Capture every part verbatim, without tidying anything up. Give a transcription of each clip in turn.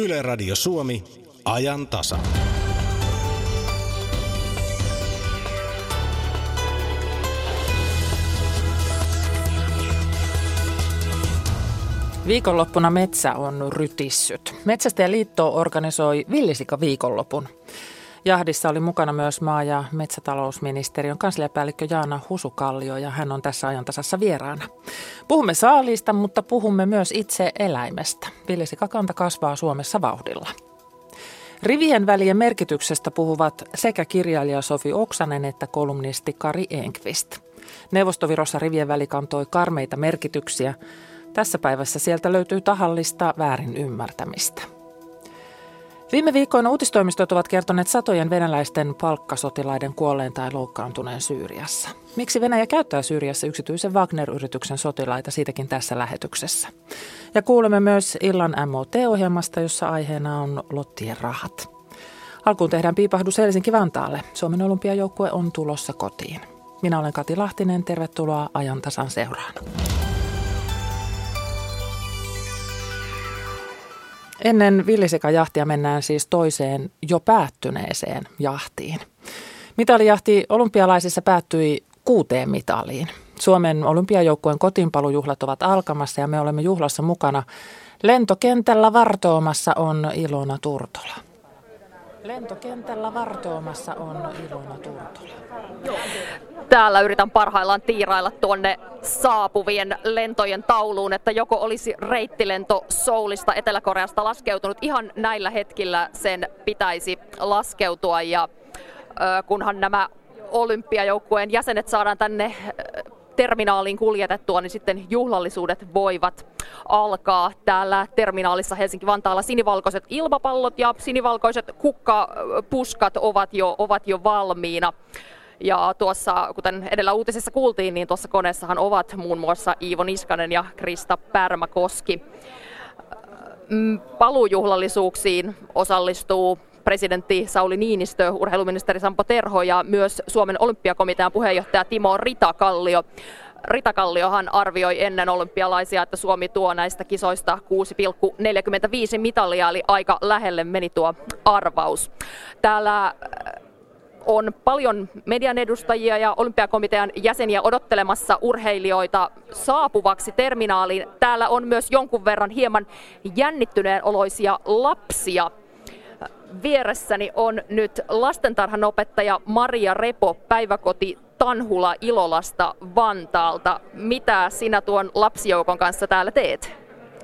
Yle Radio Suomi, ajan tasa. Viikonloppuna metsä on rytissyt. Metsästäjäliitto organisoi villisikaviikonlopun. Jahdissa oli mukana myös maa- ja metsätalousministeriön kansliapäällikkö Jaana Husu-Kallio, ja hän on tässä ajantasassa vieraana. Puhumme saaliista, mutta puhumme myös itse eläimestä. Villisikakanta kasvaa Suomessa vauhdilla. Rivien välien merkityksestä puhuvat sekä kirjailija Sofi Oksanen että kolumnisti Kari Enqvist. Neuvostovirossa rivien väli kantoi karmeita merkityksiä. Tässä päivässä sieltä löytyy tahallista väärin ymmärtämistä. Viime viikkoina uutistoimistot ovat kertoneet satojen venäläisten palkkasotilaiden kuolleen tai loukkaantuneen Syyriassa. Miksi Venäjä käyttää Syyriassa yksityisen Wagner-yrityksen sotilaita, siitäkin tässä lähetyksessä. Ja kuulemme myös illan M O T-ohjelmasta, jossa aiheena on lottien rahat. Alkuun tehdään piipahdus Helsinki-Vantaalle. Suomen olympiajoukkue on tulossa kotiin. Minä olen Kati Lahtinen, tervetuloa ajan tasan seuraan. Ennen villisikajahtia mennään siis toiseen jo päättyneeseen jahtiin. Mitalijahti olympialaisissa päättyi kuuteen mitaliin. Suomen olympiajoukkueen kotiinpalujuhlat ovat alkamassa ja me olemme juhlassa mukana. Lentokentällä vartoomassa on Ilona Turtola. Lentokentällä vartoomassa on Ilona Turtola. Täällä yritän parhaillaan tiirailla tuonne saapuvien lentojen tauluun, että joko olisi reittilento Soulista Etelä-Koreasta laskeutunut. Ihan näillä hetkillä sen pitäisi laskeutua, ja kunhan nämä olympiajoukkueen jäsenet saadaan tänne terminaaliin kuljetettua, niin sitten juhlallisuudet voivat alkaa täällä terminaalissa Helsinki-Vantaalla. Sinivalkoiset ilmapallot ja sinivalkoiset kukkapuskat ovat jo, ovat jo valmiina. Ja tuossa, kuten edellä uutisissa kuultiin, niin tuossa koneessahan ovat muun muassa Iivo Niskanen ja Krista Pärmäkoski. Paluujuhlallisuuksiin osallistuu presidentti Sauli Niinistö, urheiluministeri Sampo Terho ja myös Suomen olympiakomitean puheenjohtaja Timo Ritakallio. Ritakalliohan arvioi ennen olympialaisia, että Suomi tuo näistä kisoista kuusi pilkku neljäkymmentäviisi mitalia, eli aika lähelle meni tuo arvaus. Täällä on paljon median edustajia ja olympiakomitean jäseniä odottelemassa urheilijoita saapuvaksi terminaaliin. Täällä on myös jonkun verran hieman jännittyneen oloisia lapsia. Vieressäni on nyt lastentarhanopettaja Maria Repo, päiväkoti Tanhula Ilolasta Vantaalta. Mitä sinä tuon lapsijoukon kanssa täällä teet?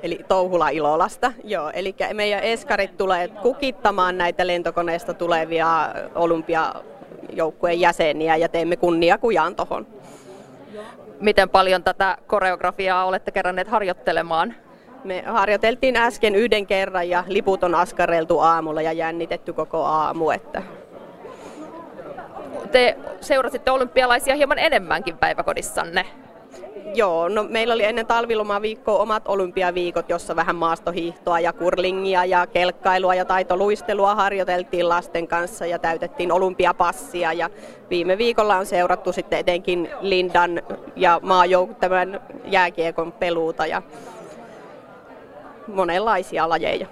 Eli Touhula Ilolasta, joo. Eli meidän eskarit tulee kukittamaan näitä lentokoneesta tulevia olympiajoukkueen jäseniä ja teemme kunniakujaan tohon. Miten paljon tätä koreografiaa olette keränneet harjoittelemaan? Me harjoiteltiin äsken yhden kerran ja liput on askareltu aamulla ja jännitetty koko aamu. Että. Te seurasitte olympialaisia hieman enemmänkin päiväkodissanne. Joo, no meillä oli ennen talvilomaviikkoa omat olympiaviikot, jossa vähän maastohiihtoa ja kurlingia ja kelkkailua ja taitoluistelua harjoiteltiin lasten kanssa ja täytettiin olympiapassia. Ja viime viikolla on seurattu sitten etenkin Lindan ja maajoukkueen jääkiekon peluuta ja monenlaisia lajeja.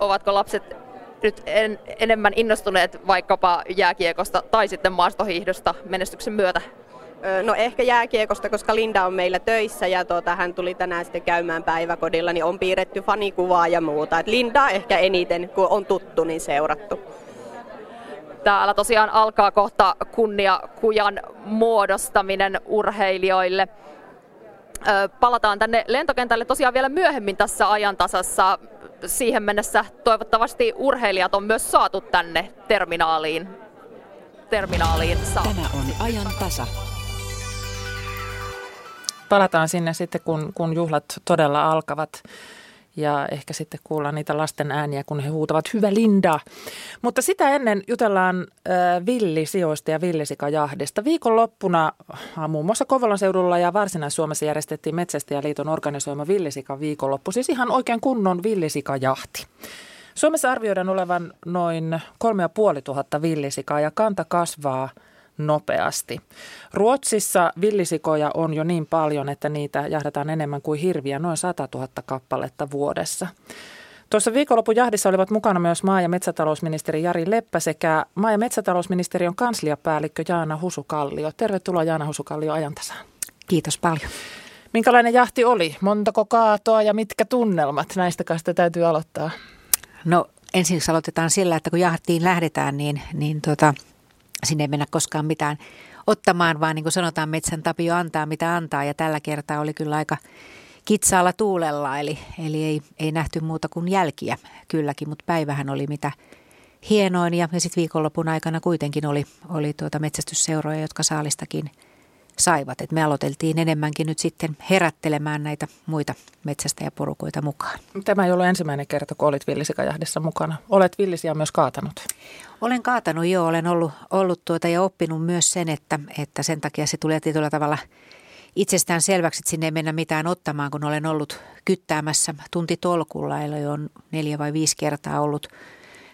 Ovatko lapset nyt en, enemmän innostuneet vaikkapa jääkiekosta tai sitten maastohiihdosta menestyksen myötä? No ehkä jääkiekosta, koska Linda on meillä töissä ja tuota, hän tuli tänään sitten käymään päiväkodilla, niin on piirretty fanikuvaa ja muuta. Et Linda ehkä eniten, kun on tuttu, niin seurattu. Täällä tosiaan alkaa kohta kunniakujan muodostaminen urheilijoille. Palataan tänne lentokentälle tosiaan vielä myöhemmin tässä ajantasassa. Siihen mennessä toivottavasti urheilijat on myös saatu tänne terminaaliin. terminaaliin saa. Tämä on ajantasa. Palataan sinne sitten, kun, kun juhlat todella alkavat. Ja ehkä sitten kuullaan niitä lasten ääniä, kun he huutavat hyvä Linda. Mutta sitä ennen jutellaan äh, villisijoista ja villisikajahdista. Viikonloppuna äh, muun muassa Kouvolan seudulla ja Varsinais-Suomessa järjestettiin Metsästäjäliiton organisoima villisikaviikonloppu. Siis ihan oikein kunnon villisikajahti. Suomessa arvioidaan olevan noin kolmetuhattaviisisataa villisikaa ja kanta kasvaa nopeasti. Ruotsissa villisikoja on jo niin paljon, että niitä jahdataan enemmän kuin hirviä, noin satatuhatta kappaletta vuodessa. Tuossa viikonlopun jahdissa olivat mukana myös maa- ja metsätalousministeri Jari Leppä sekä maa- ja metsätalousministeriön kansliapäällikkö Jaana Husu-Kallio. Tervetuloa Jaana Husu-Kallio Ajantasaan. Kiitos paljon. Minkälainen jahti oli? Montako kaatoa ja mitkä tunnelmat? Näistä kanssa täytyy aloittaa. No ensiksi aloitetaan sillä, että kun jahtiin lähdetään, niin, niin tuota, sinne ei mennä koskaan mitään ottamaan, vaan niin kuin sanotaan, metsän tapio antaa mitä antaa, ja tällä kertaa oli kyllä aika kitsaalla tuulella, eli, eli ei, ei nähty muuta kuin jälkiä kylläkin, mutta päivähän oli mitä hienoin, ja, ja sitten viikonlopun aikana kuitenkin oli, oli tuota metsästysseuroja, jotka saalistakin saivat. Et me aloiteltiin enemmänkin nyt sitten herättelemään näitä muita metsästäjäporukoita mukaan. Tämä ei ollut ensimmäinen kerta, kun olit villisikajahdissa mukana. Olet villisiä myös kaatanut. Olen kaatanut, joo. Olen ollut, ollut tuota ja oppinut myös sen, että, että sen takia se tulee tietyllä tavalla itsestään selväksi, että sinne ei mennä mitään ottamaan, kun olen ollut kyttäämässä tuntitolkulla. Eli on neljä vai viisi kertaa ollut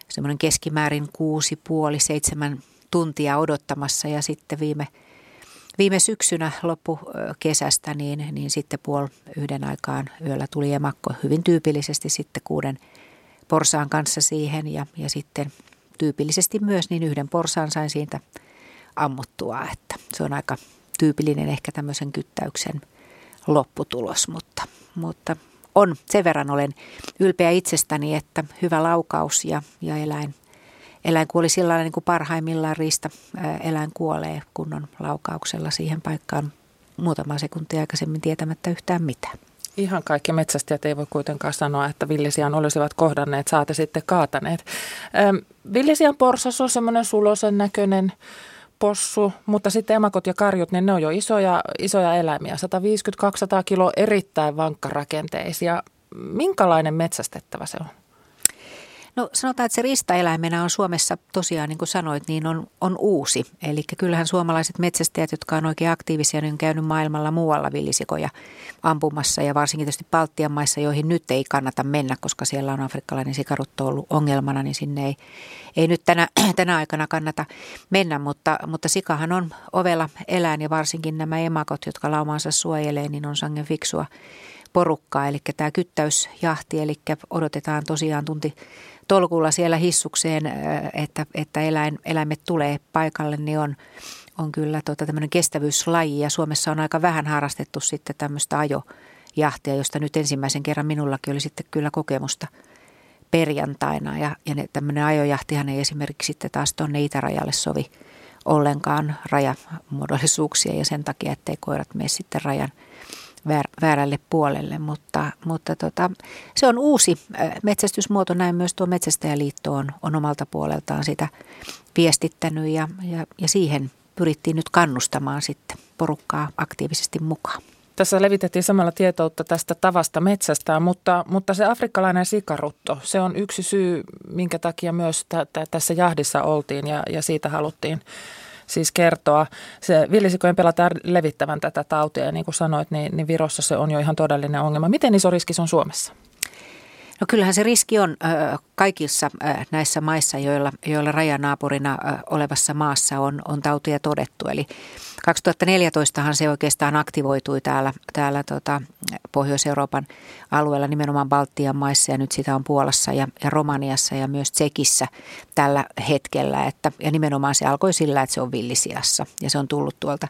semmoinen keskimäärin kuusi, puoli, seitsemän tuntia odottamassa, ja sitten viime Viime syksynä loppukesästä niin, niin sitten puoli yhden aikaan yöllä tuli emakko hyvin tyypillisesti sitten kuuden porsaan kanssa siihen, ja, ja sitten tyypillisesti myös niin yhden porsaan sain siitä ammuttua, että se on aika tyypillinen ehkä tämmöisen kyttäyksen lopputulos, mutta, mutta on sen verran olen ylpeä itsestäni, että hyvä laukaus ja, ja eläin. Eläin kuoli sillä lailla, niin kuin parhaimmillaan riista eläin kuolee kunnon laukauksella siihen paikkaan muutama sekuntia aikaisemmin tietämättä yhtään mitään. Ihan kaikki metsästäjät ei voi kuitenkaan sanoa, että villisian olisivat kohdanneet, saate sitten kaataneet. Villisian porsas on semmoinen sulosen näköinen possu, mutta sitten emakot ja karjut, niin ne on jo isoja, isoja eläimiä. sata viisikymmentä kaksisataa kiloa, erittäin vankkarakenteisia. Minkälainen metsästettävä se on? No sanotaan, että se ristaeläimenä on Suomessa tosiaan, niin kuin sanoit, niin on, on uusi. Eli kyllähän suomalaiset metsästäjät, jotka on oikein aktiivisia, niin on käynyt maailmalla muualla villisikoja ampumassa. Ja varsinkin tietysti Baltian maissa, joihin nyt ei kannata mennä, koska siellä on afrikkalainen sikarutto ollut ongelmana, niin sinne ei, ei nyt tänä, tänä aikana kannata mennä. Mutta, mutta sikahan on ovella eläin, ja varsinkin nämä emakot, jotka laumaansa suojelee, niin on sangen fiksua porukkaa. Eli tämä kyttäysjahti, eli odotetaan tosiaan tunti tolkulla siellä hissukseen, että, että eläin, eläimet tulee paikalle, niin on, on kyllä tuota tämmöinen kestävyyslaji. Ja Suomessa on aika vähän harrastettu sitten tämmöistä ajojahtia, josta nyt ensimmäisen kerran minullakin oli sitten kyllä kokemusta perjantaina. Ja, ja ne, tämmöinen ajojahtihan ei esimerkiksi sitten taas tuonne itärajalle sovi ollenkaan rajamuodollisuuksia, ja sen takia, ettei koirat mene sitten rajan väärälle puolelle, mutta, mutta tota, se on uusi metsästysmuoto, näin myös tuo Metsästäjäliitto on, on omalta puoleltaan sitä viestittänyt, ja, ja, ja siihen pyrittiin nyt kannustamaan sitten porukkaa aktiivisesti mukaan. Tässä levitettiin samalla tietoutta tästä tavasta metsästää, mutta, mutta se afrikkalainen sikarutto, se on yksi syy, minkä takia myös t- t- tässä jahdissa oltiin, ja, ja siitä haluttiin siis kertoa. Se villisikojen pelataan levittävän tätä tautia, ja niin kuin sanoit, niin, niin Virossa se on jo ihan todellinen ongelma. Miten iso riski se on Suomessa? No kyllähän se riski on äh, kaikissa äh, näissä maissa, joilla, joilla rajanaapurina äh, olevassa maassa on, on tautia todettu. Eli kaksituhattaneljätoistahan se oikeastaan aktivoitui täällä, täällä tota, Pohjois-Euroopan alueella, nimenomaan Baltian maissa, ja nyt sitä on Puolassa ja, ja Romaniassa ja myös Tsekissä tällä hetkellä. Että, ja nimenomaan se alkoi sillä, että se on villisiassa, ja se on tullut tuolta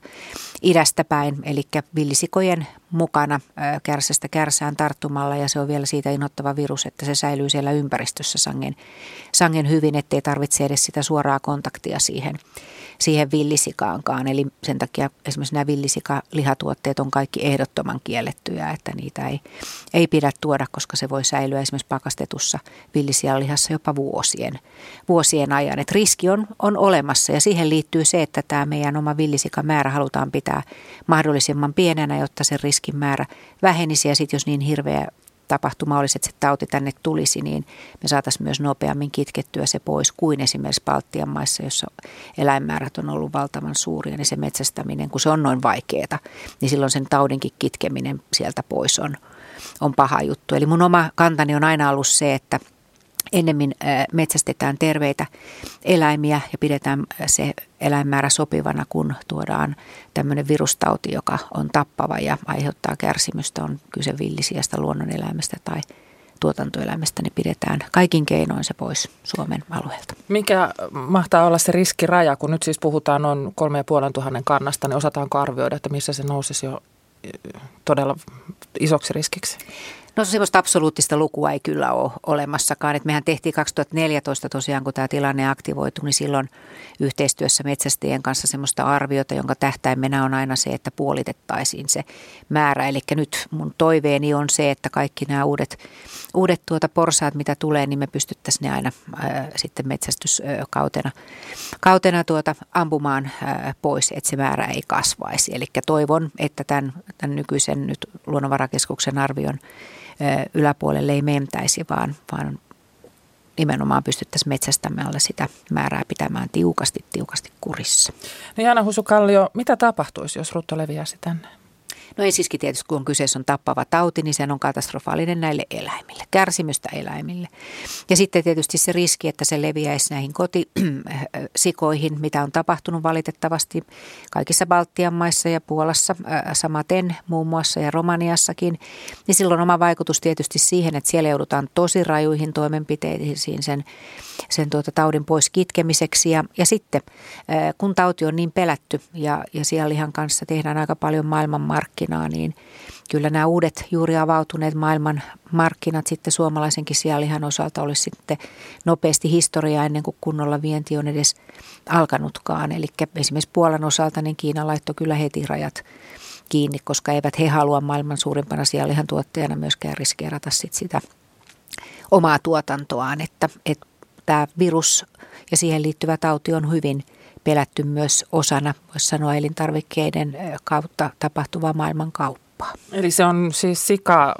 idästä päin, eli villisikojen mukana äh, kärsästä kärsään tarttumalla, ja se on vielä siitä inhottava virus, että se säilyy siellä ympäristössä sangen, sangen hyvin, ettei tarvitse edes sitä suoraa kontaktia siihen, siihen villisikaankaan. Eli sen takia esimerkiksi nämä villisikalihatuotteet on kaikki ehdottoman kiellettyjä, että niitä ei, ei pidä tuoda, koska se voi säilyä esimerkiksi pakastetussa villisianlihassa jopa vuosien, vuosien ajan. Et riski on, on olemassa, ja siihen liittyy se, että tämä meidän oma villisikan määrä halutaan pitää mahdollisimman pienenä, jotta sen riskin määrä vähenisi, ja sitten jos niin hirveä tapahtuma olisi, että se tauti tänne tulisi, niin me saataisiin myös nopeammin kitkettyä se pois kuin esimerkiksi Baltian maissa, jossa eläinmäärät on ollut valtavan suuria, niin se metsästäminen, kun se on noin vaikeaa, niin silloin sen taudinkin kitkeminen sieltä pois on, on paha juttu. Eli mun oma kantani on aina ollut se, että ennemmin metsästetään terveitä eläimiä ja pidetään se eläinmäärä sopivana, kun tuodaan tämmöinen virustauti, joka on tappava ja aiheuttaa kärsimystä, on kyse villisiasta, luonnoneläimestä tai, tuotantoelämästäni pidetään kaikin keinoin se pois Suomen alueelta. Mikä mahtaa olla se riskiraja, kun nyt siis puhutaan noin kolme ja puolen tuhannen kannasta, niin osataanko arvioida, että missä se nousisi jo todella isoksi riskiksi? No semmoista absoluuttista lukua ei kyllä ole olemassakaan. Et mehän tehtiin kaksituhattaneljätoista tosiaan, kun tämä tilanne aktivoitui, niin silloin yhteistyössä metsästäjien kanssa semmoista arviota, jonka tähtäimenä on aina se, että puolitettaisiin se määrä. Eli nyt mun toiveeni on se, että kaikki nämä uudet, uudet tuota porsaat, mitä tulee, niin me pystyttäisiin ne aina ää, sitten metsästyskautena kautena tuota ampumaan ää, pois, että se määrä ei kasvaisi. Eli toivon, että tämän, tämän nykyisen nyt Luonnonvarakeskuksen arvion yläpuolelle ei mentäisi, vaan, vaan nimenomaan pystyttäisiin metsästämällä sitä määrää pitämään tiukasti, tiukasti kurissa. No Jaana Husu-Kallio, mitä tapahtuisi, jos rutto leviäisi tänne? No ensiskin tietysti, kun kyseessä on tappava tauti, niin sen on katastrofaalinen näille eläimille, kärsimystä eläimille. Ja sitten tietysti se riski, että se leviäisi näihin kotisikoihin, mitä on tapahtunut valitettavasti kaikissa Baltian maissa ja Puolassa, samaten muun muassa ja Romaniassakin. Niin silloin oma vaikutus tietysti siihen, että siellä joudutaan tosi rajuihin toimenpiteisiin sen, sen tuota taudin pois kitkemiseksi. Ja, ja sitten, kun tauti on niin pelätty ja, ja sianlihan kanssa tehdään aika paljon maailmanmarkkinoita, niin kyllä nämä uudet juuri avautuneet maailman markkinat sitten suomalaisenkin sianlihan osalta olisi sitten nopeasti historiaa ennen kuin kunnolla vienti on edes alkanutkaan. Eli esimerkiksi Puolan osalta niin Kiina laittoi kyllä heti rajat kiinni, koska eivät he halua maailman suurimpana sianlihan tuottajana myöskään riskeerata sit sitä omaa tuotantoaan. Että, että tämä virus ja siihen liittyvä tauti on hyvin pelätty myös osana, voisi sanoa, elintarvikkeiden kautta tapahtuvaa maailmankauppaa. Eli se on siis sika,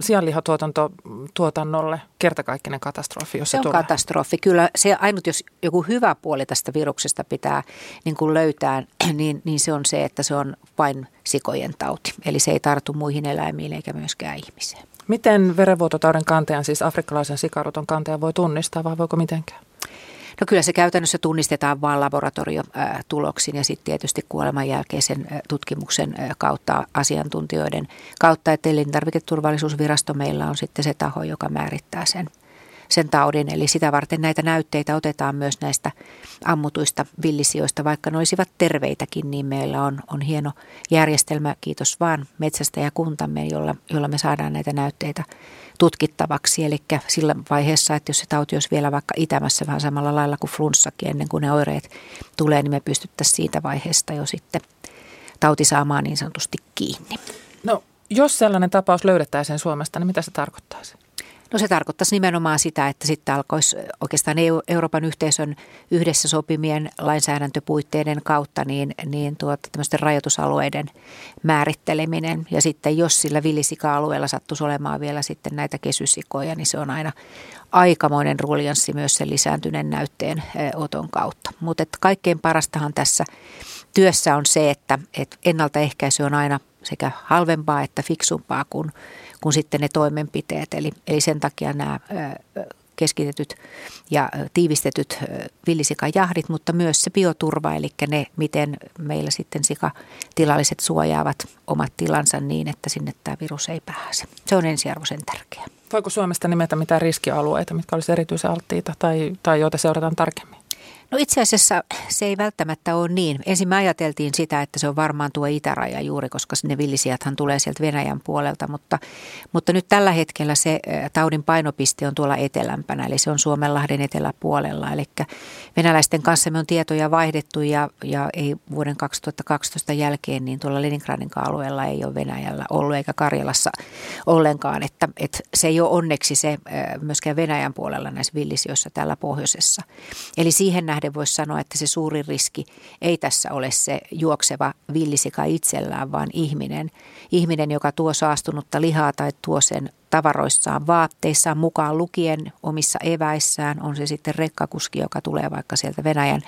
sianlihatuotanto tuotannolle kertakaikkinen katastrofi, jos se, se on tulee. Katastrofi. Kyllä se ainut, jos joku hyvä puoli tästä viruksesta pitää niin kuin löytää, niin, niin se on se, että se on vain sikojen tauti. Eli se ei tartu muihin eläimiin eikä myöskään ihmiseen. Miten verenvuototauden kantajan, siis afrikkalaisen sikaruton kantajan voi tunnistaa vai voiko mitenkään? No kyllä se käytännössä tunnistetaan vain laboratoriotuloksiin ja sitten tietysti kuoleman jälkeisen tutkimuksen kautta asiantuntijoiden kautta, että Elintarviketurvallisuusvirasto meillä on sitten se taho, joka määrittää sen, sen taudin. Eli sitä varten näitä näytteitä otetaan myös näistä ammutuista villisioista, vaikka ne olisivat terveitäkin, niin meillä on, on hieno järjestelmä, kiitos vaan metsästäjäkuntamme, jolla, jolla me saadaan näitä näytteitä tutkittavaksi. Eli sillä vaiheessa, että jos se tauti olisi vielä vaikka itämässä vähän samalla lailla kuin flunssakin ennen kuin ne oireet tulee, niin me pystyttäisiin siitä vaiheesta jo sitten tauti saamaan niin sanotusti kiinni. No jos sellainen tapaus löydettäisiin Suomesta, niin mitä se tarkoittaisi? No se tarkoittaisi nimenomaan sitä, että sitten alkoisi oikeastaan Euroopan yhteisön yhdessä sopimien lainsäädäntöpuitteiden kautta niin, niin tuota, tämmöisten rajoitusalueiden määritteleminen. Ja sitten jos sillä villisika-alueella sattuisi olemaan vielä sitten näitä kesysikoja, niin se on aina aikamoinen ruljanssi myös sen lisääntyneen näytteen oton kautta. Mutta kaikkein parastahan tässä työssä on se, että et ennaltaehkäisy on aina sekä halvempaa että fiksumpaa kuin kun sitten ne toimenpiteet. Eli, eli sen takia nämä keskitetyt ja tiivistetyt villisikajahdit, mutta myös se bioturva, eli ne, miten meillä sitten sikatilalliset suojaavat omat tilansa niin, että sinne tämä virus ei pääse. Se on ensiarvoisen tärkeää. Voiko Suomesta nimetä mitään riskialueita, mitkä olisi erityisen alttiita tai, tai joita seurataan tarkemmin? No itse asiassa se ei välttämättä ole niin. Ensin me ajateltiin sitä, että se on varmaan tuo itäraja juuri, koska ne villisijathan tulee sieltä Venäjän puolelta, mutta, mutta nyt tällä hetkellä se taudin painopiste on tuolla etelämpänä, eli se on Suomenlahden eteläpuolella. Eli venäläisten kanssa me on tietoja vaihdettu ja, ja ei vuoden kaksituhattakaksitoista jälkeen niin tuolla Leningradin alueella ei ole Venäjällä ollut eikä Karjalassa ollenkaan, että, että se ei ole onneksi se myöskään Venäjän puolella näissä villisijoissa täällä pohjoisessa. Eli siihen nähdään. Voisi sanoa, että se suuri riski ei tässä ole se juokseva villisika itsellään, vaan ihminen. Ihminen, joka tuo saastunutta lihaa tai tuo sen tavaroissaan, vaatteissaan, mukaan lukien omissa eväissään. On se sitten rekkakuski, joka tulee vaikka sieltä Venäjän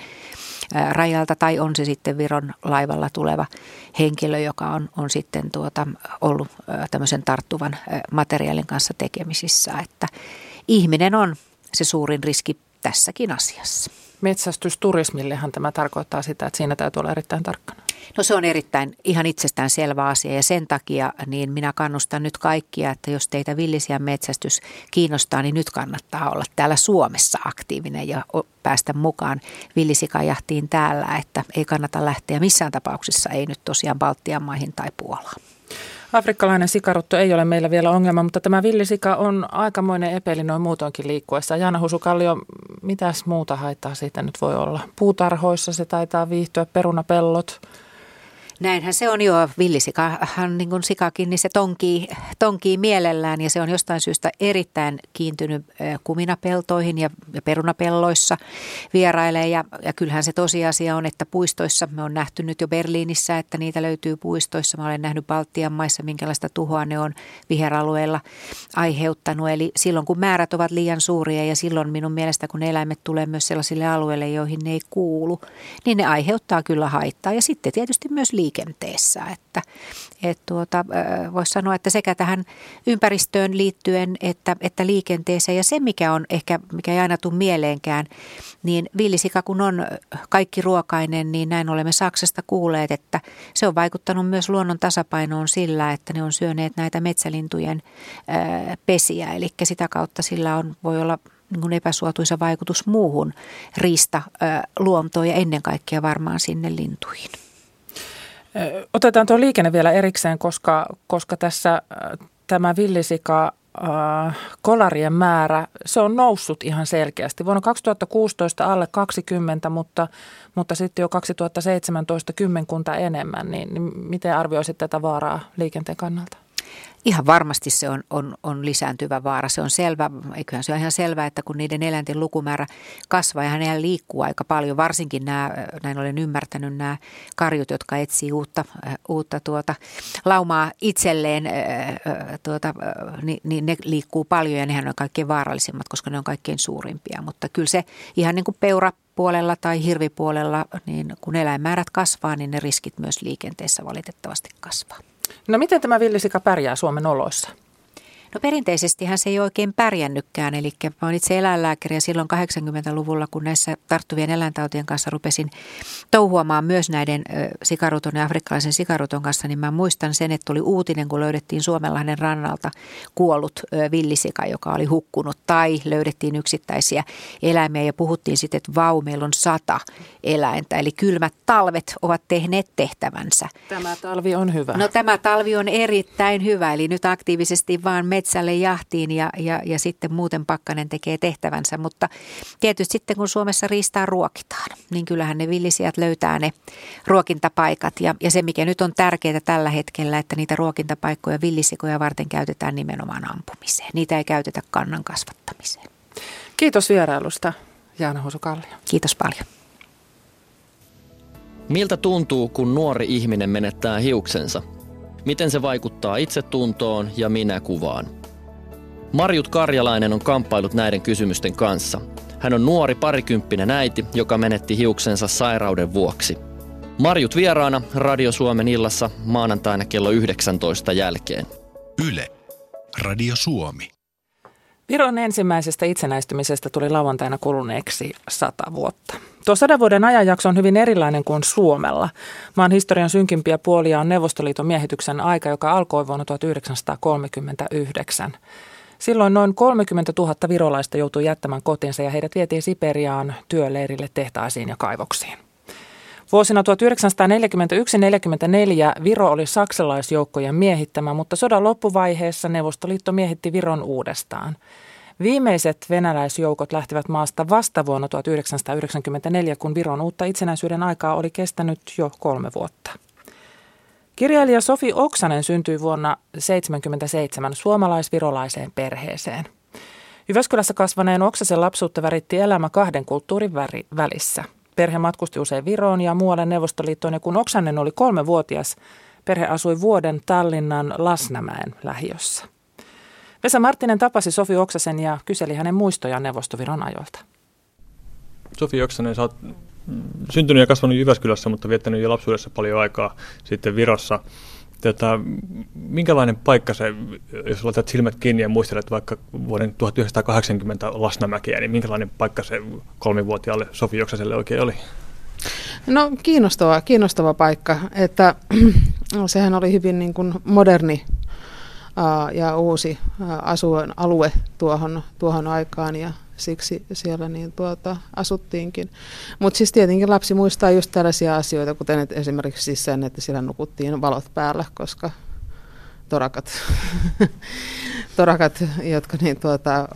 rajalta, tai on se sitten Viron laivalla tuleva henkilö, joka on, on sitten tuota, ollut tämmöisen tarttuvan materiaalin kanssa tekemisissä. Että ihminen on se suurin riski tässäkin asiassa. Metsästysturismillehan tämä tarkoittaa sitä, että siinä täytyy olla erittäin tarkkana. No se on erittäin ihan itsestäänselvä asia ja sen takia niin minä kannustan nyt kaikkia, että jos teitä villisian metsästys kiinnostaa, niin nyt kannattaa olla täällä Suomessa aktiivinen ja päästä mukaan villisikajahtiin täällä, että ei kannata lähteä missään tapauksessa, ei nyt tosiaan Baltian maihin tai Puolaan. Afrikkalainen sikarutto ei ole meillä vielä ongelma, mutta tämä villisika on aikamoinen epeli noin muutoinkin liikkuessa. Jaana Husu-Kallio, mitäs muuta haittaa siitä nyt voi olla? Puutarhoissa se taitaa viihtyä, perunapellot. Näinhän se on jo. Villisikahan, niin kuin sikakin, niin se tonkii, tonkii mielellään ja se on jostain syystä erittäin kiintynyt kuminapeltoihin ja perunapelloissa vierailee. Ja, ja kyllähän se tosiasia on, että puistoissa, me on nähty nyt jo Berliinissä, että niitä löytyy puistoissa. Mä olen nähnyt Baltian maissa, minkälaista tuhoa ne on viheralueella aiheuttanut. Eli silloin, kun määrät ovat liian suuria ja silloin minun mielestä, kun eläimet tulee myös sellaisille alueille, joihin ne ei kuulu, niin ne aiheuttaa kyllä haittaa ja sitten tietysti myös liikkeelle. Liikenteessä, että et tuota, voisi sanoa, että sekä tähän ympäristöön liittyen että, että liikenteeseen ja se, mikä on ehkä, mikä ei aina tule mieleenkään, niin villisika kun on kaikki ruokainen, niin näin olemme Saksasta kuulleet, että se on vaikuttanut myös luonnon tasapainoon sillä, että ne on syöneet näitä metsälintujen ää, pesiä, eli sitä kautta sillä on, voi olla niin kuin epäsuotuisa vaikutus muuhun riista ää, luontoon ja ennen kaikkea varmaan sinne lintuihin. Otetaan tuo liikenne vielä erikseen, koska, koska tässä tämä villisika äh, kolarien määrä, se on noussut ihan selkeästi. Vuonna kaksituhattakuusitoista alle kaksikymmentä, mutta, mutta sitten jo kaksituhattaseitsemäntoista kymmenkunta enemmän. Niin, niin miten arvioisit tätä vaaraa liikenteen kannalta? Ihan varmasti se on, on, on lisääntyvä vaara. Se on selvä, eiköhän se ole ihan selvää, että kun niiden eläinten lukumäärä kasvaa ja ne liikkuu aika paljon, varsinkin nämä, näin olen ymmärtänyt, nämä karjut, jotka etsii uutta, uutta tuota, laumaa itselleen, tuota, niin, niin ne liikkuu paljon ja nehän on kaikkein vaarallisimmat, koska ne on kaikkein suurimpia, mutta kyllä se ihan niin kuin peura puolella tai hirvipuolella, niin kun eläinmäärät kasvaa, niin ne riskit myös liikenteessä valitettavasti kasvaa. No miten tämä villisika pärjää Suomen oloissa? No perinteisestihän se ei oikein pärjännytkään, eli mä olen itse eläinlääkäri ja silloin kahdeksankymmentäluvulla, kun näissä tarttuvien eläintautien kanssa rupesin touhuamaan myös näiden sikaruton ja afrikkalaisen sikaruton kanssa, niin mä muistan sen, että oli uutinen, kun löydettiin Suomenlahden rannalta kuollut villisika, joka oli hukkunut, tai löydettiin yksittäisiä eläimiä ja puhuttiin sitten, että vau, meillä on sata eläintä, eli kylmät talvet ovat tehneet tehtävänsä. Tämä talvi on hyvä. No tämä talvi on erittäin hyvä, eli nyt aktiivisesti vaan me metsälle jahtiin ja, ja, ja sitten muuten pakkanen tekee tehtävänsä, mutta tietysti sitten kun Suomessa riistaa ruokitaan, niin kyllähän ne villisijat löytää ne ruokintapaikat ja, ja se mikä nyt on tärkeää tällä hetkellä, että niitä ruokintapaikkoja villisikoja varten käytetään nimenomaan ampumiseen. Niitä ei käytetä kannan kasvattamiseen. Kiitos vierailusta, Jaana Husu-Kallio. Kiitos paljon. Miltä tuntuu, kun nuori ihminen menettää hiuksensa? Miten se vaikuttaa itsetuntoon ja minäkuvaan? Marjut Karjalainen on kamppailut näiden kysymysten kanssa. Hän on nuori parikymppinen äiti, joka menetti hiuksensa sairauden vuoksi. Marjut vieraana Radio Suomen illassa maanantaina kello yhdeksäntoista jälkeen. Yle. Radio Suomi. Viron ensimmäisestä itsenäistymisestä tuli lauantaina kuluneeksi sata vuotta. Tuo sadan vuoden ajanjakso on hyvin erilainen kuin Suomella. Maan historian synkimpiä puolia on Neuvostoliiton miehityksen aika, joka alkoi vuonna tuhatyhdeksänsataakolmekymmentäyhdeksän. Silloin noin kolmekymmentätuhatta virolaista joutui jättämään kotinsa ja heidät vietiin Siperiaan, työleirille, tehtaisiin ja kaivoksiin. Vuosina tuhatyhdeksänsataaneljäkymmentäyksi neljäkymmentäneljä Viro oli saksalaisjoukkojen miehittämä, mutta sodan loppuvaiheessa Neuvostoliitto miehitti Viron uudestaan. Viimeiset venäläisjoukot lähtivät maasta vasta vuonna tuhatyhdeksänsataayhdeksänkymmentäneljä, kun Viron uutta itsenäisyyden aikaa oli kestänyt jo kolme vuotta. Kirjailija Sofi Oksanen syntyi vuonna tuhatyhdeksänsataaseitsemänkymmentäseitsemän suomalais-virolaiseen perheeseen. Jyväskylässä kasvaneen Oksasen lapsuutta väritti elämä kahden kulttuurin välissä. Perhe matkusti usein Viroon ja muualle Neuvostoliittoon ja kun Oksanen oli kolmevuotias, perhe asui vuoden Tallinnan Lasnamäen lähiössä. Vesa Marttinen tapasi Sofi Oksasen ja kyseli hänen muistojaan Neuvostoviron ajoilta. Sofi Oksanen, sä oot syntynyt ja kasvanut Jyväskylässä, mutta viettänyt jo lapsuudessa paljon aikaa sitten Virossa. Tätä, minkälainen paikka se, jos laitat silmät kiinni ja muistelet vaikka vuoden tuhatyhdeksänsataakahdeksankymmentä Lasnamäkeä, niin minkälainen paikka se kolmivuotiaalle Sofi Oksaselle oikein oli? No kiinnostava, kiinnostava paikka, että sehän oli hyvin niin kuin moderni ää, ja uusi asuinalue tuohon, tuohon aikaan ja siksi siellä niin tuota, asuttiinkin. Mutta siis tietenkin lapsi muistaa just tällaisia asioita, kuten esimerkiksi sen, että siellä nukuttiin valot päällä, koska torakat, torakat jotka niin tuota,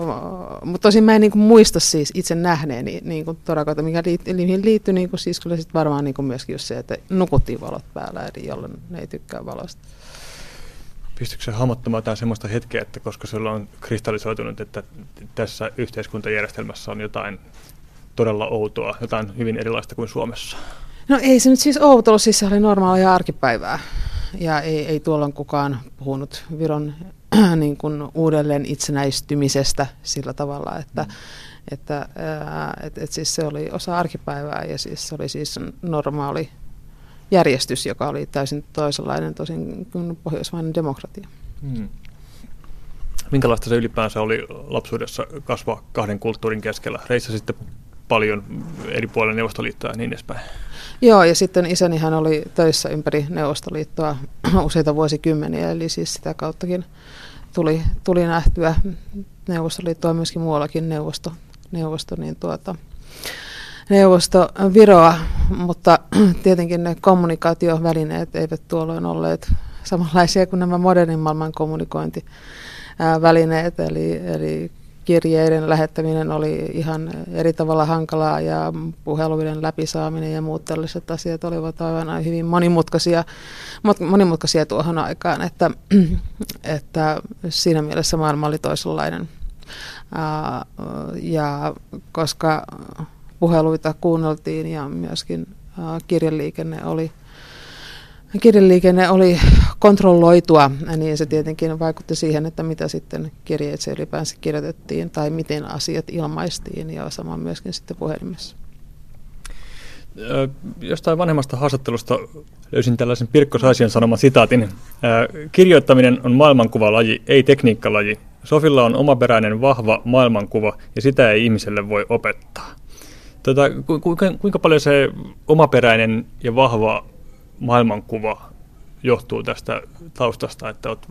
mutta tosin mä en niin kuin muista siis itse nähneeni niin kuin torakoita, mikä niihin liittyy niin kuin siis kyllä sit varmaan niin kuin myöskin just se, että nukuttiin valot päällä, eli jolloin ne ei tykkää valosta. Pystytkö se hahmottamaan jotain sellaista hetkeä, että koska sulla on kristallisoitunut, että tässä yhteiskuntajärjestelmässä on jotain todella outoa, jotain hyvin erilaista kuin Suomessa? No ei se nyt siis outoa, siis se oli normaalia arkipäivää. Ja ei, ei tuolloin kukaan puhunut Viron niin kuin uudelleen itsenäistymisestä sillä tavalla, että, mm. että, ää, et, et siis se oli osa arkipäivää ja siis se oli siis normaali järjestys, joka oli täysin toisenlainen tosin kuin pohjoismainen demokratia. Mm. Minkälaista se ylipäänsä oli lapsuudessa kasvaa kahden kulttuurin keskellä? Reissasitte paljon eri puolilla Neuvostoliittoa ja niin edespäin. Joo, ja sitten isänihän oli töissä ympäri Neuvostoliittoa useita vuosikymmeniä, eli siis sitä kauttakin tuli, tuli nähtyä Neuvostoliittoa myöskin muuallakin neuvosto, neuvosto, niin tuota, Neuvostoviroa, mutta tietenkin ne kommunikaatiovälineet eivät tuolloin olleet samanlaisia kuin nämä modernin maailman kommunikointivälineet, eli, eli kirjeiden lähettäminen oli ihan eri tavalla hankalaa ja puheluiden läpisaaminen ja muut tällaiset asiat olivat aivan hyvin monimutkaisia, monimutkaisia tuohon aikaan, että, että siinä mielessä maailma oli toisenlainen. Ja koska puheluita kuunneltiin ja myöskin kirjeliikenne oli Kirjeliikenne oli kontrolloitua, niin se tietenkin vaikutti siihen, että mitä sitten kirjeitse ylipäänsä kirjoitettiin tai miten asiat ilmaistiin ja sama myöskin sitten puhelimessa. Jostain vanhemmasta haastattelusta löysin tällaisen Pirkko Saisian sanoman sitaatin. Kirjoittaminen on maailmankuvalaji, ei tekniikkalaji. Sofilla on omaperäinen vahva maailmankuva ja sitä ei ihmiselle voi opettaa. Tätä, kuinka, kuinka paljon se omaperäinen ja vahva maailmankuva johtuu tästä taustasta, että olet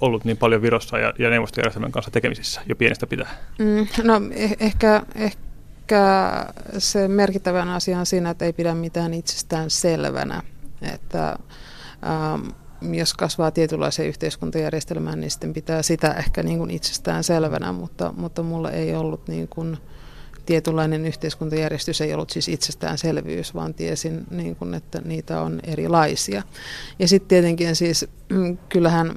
ollut niin paljon Virossa ja, ja neuvostojärjestelmän kanssa tekemisissä jo pienestä pitää? Mm, no eh- ehkä, ehkä se merkittävän asia on siinä, että ei pidä mitään itsestään selvänä. Että, ähm, jos kasvaa tietynlaiseen yhteiskuntajärjestelmään, niin sitten pitää sitä ehkä niin kuin itsestään selvänä, mutta, mutta mulla ei ollut niin kuin tietynlainen yhteiskuntajärjestys ei ollut siis itsestäänselvyys, vaan tiesin, niin kun, että niitä on erilaisia. Ja sitten tietenkin siis kyllähän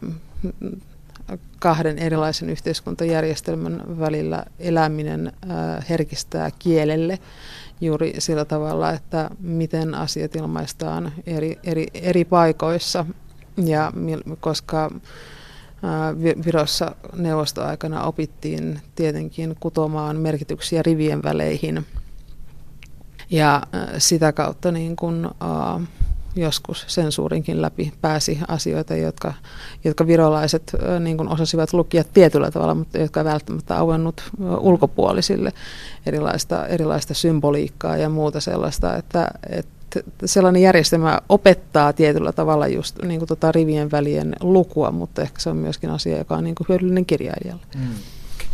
kahden erilaisen yhteiskuntajärjestelmän välillä eläminen herkistää kielelle juuri sillä tavalla, että miten asiat ilmaistaan eri, eri, eri paikoissa, ja koska Virossa neuvostoaikana opittiin tietenkin kutomaan merkityksiä rivien väleihin ja sitä kautta niin kun, uh, joskus sensuurinkin läpi pääsi asioita, jotka, jotka virolaiset uh, niin kun osasivat lukia tietyllä tavalla, mutta jotka ei välttämättä auennut ulkopuolisille erilaista, erilaista symboliikkaa ja muuta sellaista, että, että sellainen järjestelmä opettaa tietyllä tavalla just niin kuin tota rivien välien lukua, mutta ehkä se on myöskin asia, joka on niin kuin hyödyllinen kirjailijalle. Mm.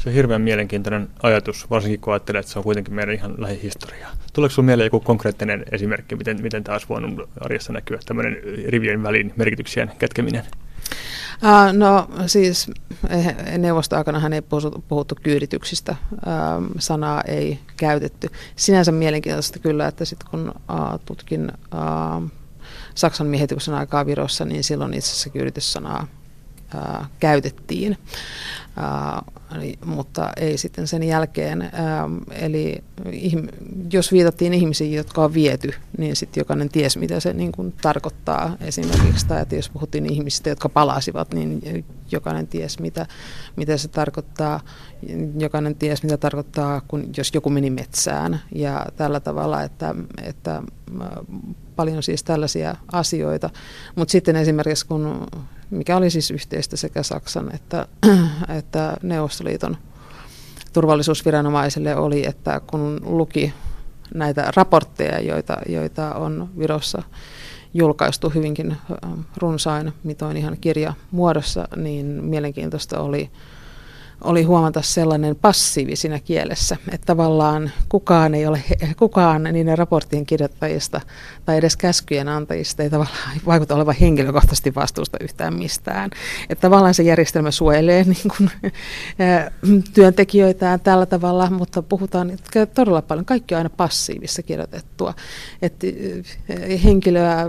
Se on hirveän mielenkiintoinen ajatus, varsinkin kun ajattelee, että se on kuitenkin meidän ihan lähihistoriaa. Tuleeko sinulle mieleen joku konkreettinen esimerkki, miten, miten taas voinut arjessa näkyä tämmöinen rivien välin merkityksien kätkeminen? Uh, no siis neuvostoaikanahan ei puhuttu, puhuttu kyydityksistä, uh, sanaa ei käytetty. Sinänsä mielenkiintoista kyllä, että sitten kun uh, tutkin uh, Saksan miehityksen aikaa Virossa, niin silloin itse asiassa kyydityssanaa uh, käytettiin, uh, eli, mutta ei sitten sen jälkeen. Uh, eli jos viitattiin ihmisiin, jotka on viety, niin sitten jokainen ties, mitä se niin kuin tarkoittaa esimerkiksi. Tai että jos puhuttiin ihmisistä, jotka palasivat, niin jokainen ties, mitä, mitä se tarkoittaa. Jokainen ties, mitä tarkoittaa, kun, jos joku meni metsään. Ja tällä tavalla, että, että paljon siis tällaisia asioita. Mutta sitten esimerkiksi, kun, mikä oli siis yhteistä sekä Saksan että, että Neuvostoliiton turvallisuusviranomaisille oli, että kun luki näitä raportteja, joita, joita on Virossa julkaistu hyvinkin runsain, mitoin ihan kirjamuodossa, niin mielenkiintoista oli, oli huomata sellainen passiivi siinä kielessä, että tavallaan kukaan ei ole, kukaan niiden raporttien kirjoittajista tai edes käskyjen antajista ei tavallaan vaikuta olevan henkilökohtaisesti vastuusta yhtään mistään. Että tavallaan se järjestelmä suojelee niin kuin, työntekijöitään tällä tavalla, mutta puhutaan todella paljon, kaikki on aina passiivissa kirjoitettua, että henkilöä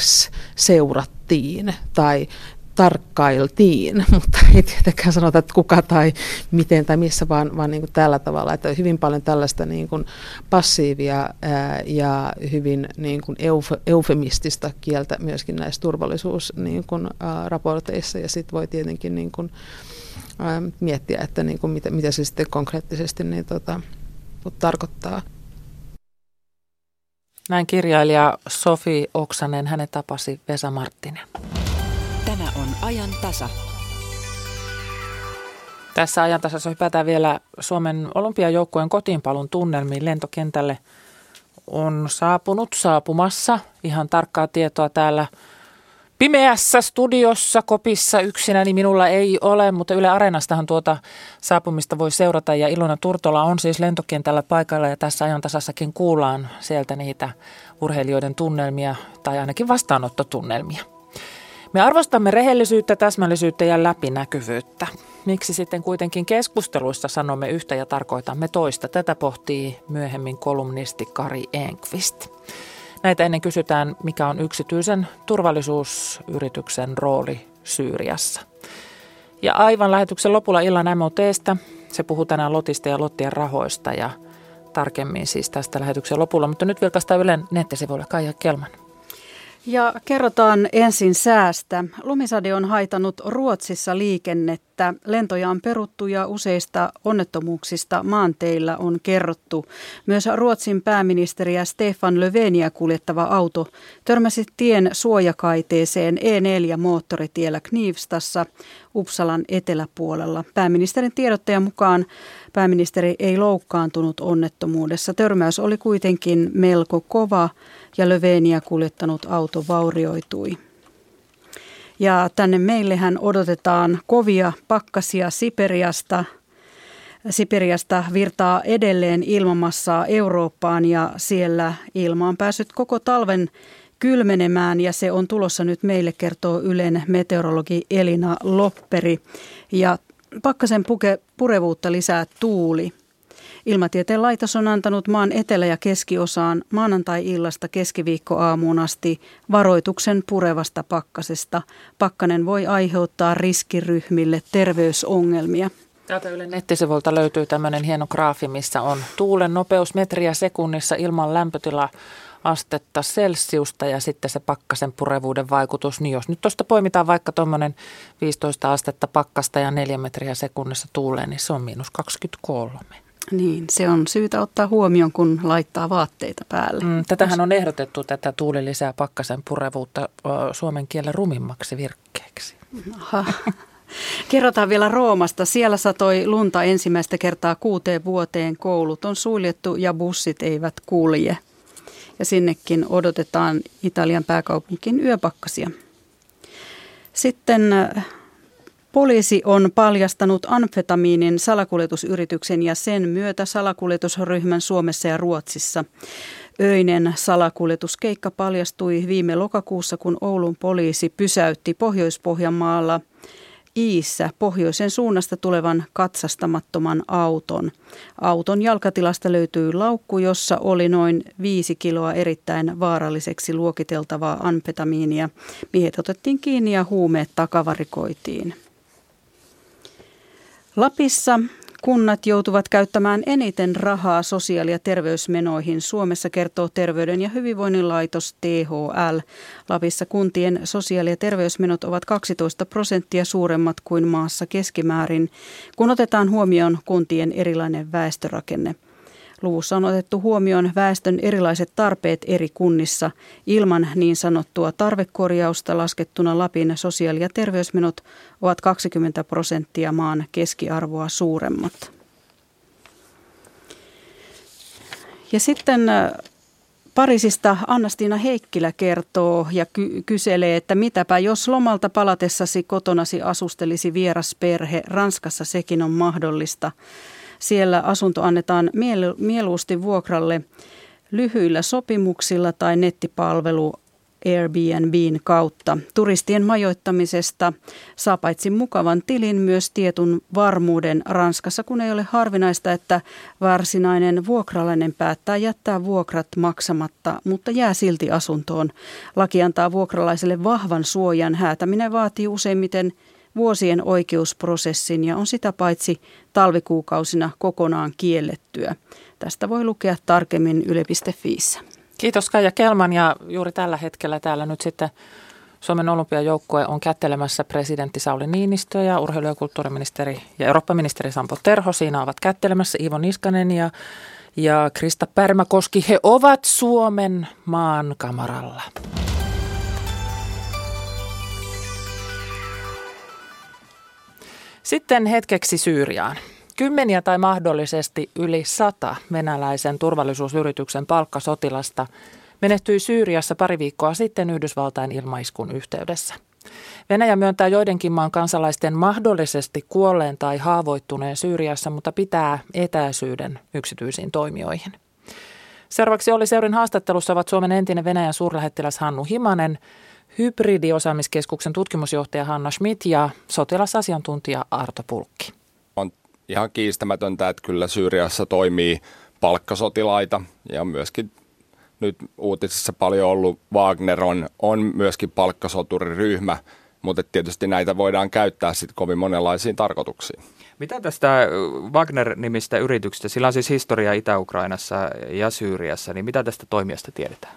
X seurattiin tai tarkkailtiin, mutta ei tietenkään sanota, että kuka tai miten tai missä, vaan, vaan niin kuin tällä tavalla. Että hyvin paljon tällaista niin kuin passiivia ää, ja hyvin niin kuin euf- eufemistista kieltä myöskin näissä turvallisuusraporteissa. Niin ja sitten voi tietenkin niin kuin, ää, miettiä, että niin kuin mitä, mitä se sitten konkreettisesti niin, tota, tarkoittaa. Näin kirjailija Sofi Oksanen, hänen tapasi Vesa Marttinen. Tämä on ajan tasa. Tässä ajan tasassa hypätään vielä Suomen olympiajoukkueen kotiinpalun tunnelmiin. Lentokentälle on saapunut saapumassa. Ihan tarkkaa tietoa täällä pimeässä studiossa, kopissa yksinä, niin minulla ei ole, mutta Yle Areenastahan tuota saapumista voi seurata. Ja Ilona Turtola on siis lentokentällä paikalla ja tässä ajan tasassakin kuullaan sieltä niitä urheilijoiden tunnelmia tai ainakin vastaanottotunnelmia. Me arvostamme rehellisyyttä, täsmällisyyttä ja läpinäkyvyyttä. Miksi sitten kuitenkin keskusteluissa sanomme yhtä ja tarkoitamme toista? Tätä pohtii myöhemmin kolumnisti Kari Enqvist. Näitä ennen kysytään, mikä on yksityisen turvallisuusyrityksen rooli Syyriassa. Ja aivan lähetyksen lopulla illan M O T:stä. Se puhuu tänään Lotista ja Lottien rahoista ja tarkemmin siis tästä lähetyksen lopulla. Mutta nyt vilkaistaan Ylen nettisivuilla. Kaija Kelman. Ja kerrotaan ensin säästä. Lumisade on haitanut Ruotsissa liikennettä. Lentoja on peruttu ja useista onnettomuuksista maanteillä on kerrottu. Myös Ruotsin pääministeriä Stefan Löfveniä kuljettava auto törmäsi tien suojakaiteeseen E neljä-moottoritiellä Knivstassa Uppsalan eteläpuolella. Pääministerin tiedottajan mukaan pääministeri ei loukkaantunut onnettomuudessa. Törmäys oli kuitenkin melko kova ja Löfveniä kuljettanut auto vaurioitui. Ja tänne meillehän odotetaan kovia pakkasia Siperiasta. Siperiasta virtaa edelleen ilmamassaa Eurooppaan ja siellä ilma on päässyt koko talven kylmenemään ja se on tulossa nyt meille, kertoo Ylen meteorologi Elina Lopperi. Ja pakkasen puke, purevuutta lisää tuuli. Ilmatieteen laitos on antanut maan etelä- ja keskiosaan maanantai-illasta keskiviikkoaamuun asti varoituksen purevasta pakkasesta. Pakkanen voi aiheuttaa riskiryhmille terveysongelmia. Täältä Ylen nettisivuilta löytyy tämmöinen hieno graafi, missä on tuulen nopeus metriä sekunnissa ilman lämpötila astetta celsiusta ja sitten se pakkasen purevuuden vaikutus. Niin jos nyt tuosta poimitaan vaikka tuommoinen viisitoista astetta pakkasta ja neljä metriä sekunnissa tuuleen, niin se on miinus kaksikymmentäkolme. Niin, se on syytä ottaa huomioon, kun laittaa vaatteita päälle. Mm, tätähän on ehdotettu, tätä tuuli lisää pakkasen purevuutta suomen kielen rumimmaksi virkkeeksi. Aha. Kerrotaan vielä Roomasta. Siellä satoi lunta ensimmäistä kertaa kuuteen vuoteen. Koulut on suljettu ja bussit eivät kulje. Ja sinnekin odotetaan Italian pääkaupunkiin yöpakkasia. Sitten poliisi on paljastanut amfetamiinin salakuljetusyrityksen ja sen myötä salakuljetusryhmän Suomessa ja Ruotsissa. Öinen salakuljetuskeikka paljastui viime lokakuussa, kun Oulun poliisi pysäytti Pohjois-Pohjanmaalla Iissä pohjoisen suunnasta tulevan katsastamattoman auton. Auton jalkatilasta löytyy laukku, jossa oli noin viisi kiloa erittäin vaaralliseksi luokiteltavaa amfetamiinia. Miehet otettiin kiinni ja huumeet takavarikoitiin. Lapissa kunnat joutuvat käyttämään eniten rahaa sosiaali- ja terveysmenoihin. Suomessa kertoo Terveyden ja hyvinvoinnin laitos T H L. Lapissa kuntien sosiaali- ja terveysmenot ovat kaksitoista prosenttia suuremmat kuin maassa keskimäärin, kun otetaan huomioon kuntien erilainen väestörakenne. Luvussa on otettu huomioon väestön erilaiset tarpeet eri kunnissa. Ilman niin sanottua tarvekorjausta laskettuna Lapin sosiaali- ja terveysmenot ovat kaksikymmentä prosenttia maan keskiarvoa suuremmat. Ja sitten Pariisista Anna-Stiina Heikkilä kertoo ja ky- kyselee, että mitäpä jos lomalta palatessasi kotonasi asustelisi vieras perhe. Ranskassa sekin on mahdollista. Siellä asunto annetaan mielu- mieluusti vuokralle lyhyillä sopimuksilla tai nettipalvelu Airbnbin kautta. Turistien majoittamisesta saa paitsi mukavan tilin myös tietyn varmuuden Ranskassa, kun ei ole harvinaista, että varsinainen vuokralainen päättää jättää vuokrat maksamatta, mutta jää silti asuntoon. Laki antaa vuokralaiselle vahvan suojan. Häätäminen vaatii useimmiten vuosien oikeusprosessin ja on sitä paitsi talvikuukausina kokonaan kiellettyä. Tästä voi lukea tarkemmin yle piste fiissä. Kiitos Kaija Kelman, ja juuri tällä hetkellä täällä nyt sitten Suomen olympiajoukkue on kättelemässä presidentti Sauli Niinistö ja urheilu- ja kulttuuriministeri ja eurooppaministeri Sampo Terho. Siinä ovat kättelemässä Iivo Niskanen ja, ja Krista Pärmäkoski. He ovat Suomen maan kamaralla. Sitten hetkeksi Syyriaan. Kymmeniä tai mahdollisesti yli sata venäläisen turvallisuusyrityksen palkkasotilasta menehtyi Syyriassa pari viikkoa sitten Yhdysvaltain ilmaiskun yhteydessä. Venäjä myöntää joidenkin maan kansalaisten mahdollisesti kuolleen tai haavoittuneen Syyriassa, mutta pitää etäisyyden yksityisiin toimijoihin. Seuraavaksi oli Seurin haastattelussa ovat Suomen entinen Venäjän suurlähettiläs Hannu Himanen, hybridiosaamiskeskuksen tutkimusjohtaja Hanna Smith ja sotilasasiantuntija Arto Pulkki. Ihan kiistämätöntä, että kyllä Syyriassa toimii palkkasotilaita ja myöskin nyt uutisissa paljon ollut Wagner on, on myöskin palkkasoturiryhmä, mutta tietysti näitä voidaan käyttää sitten kovin monenlaisiin tarkoituksiin. Mitä tästä Wagner-nimistä yrityksestä, sillä on siis historia Itä-Ukrainassa ja Syyriassa, niin mitä tästä toimijasta tiedetään?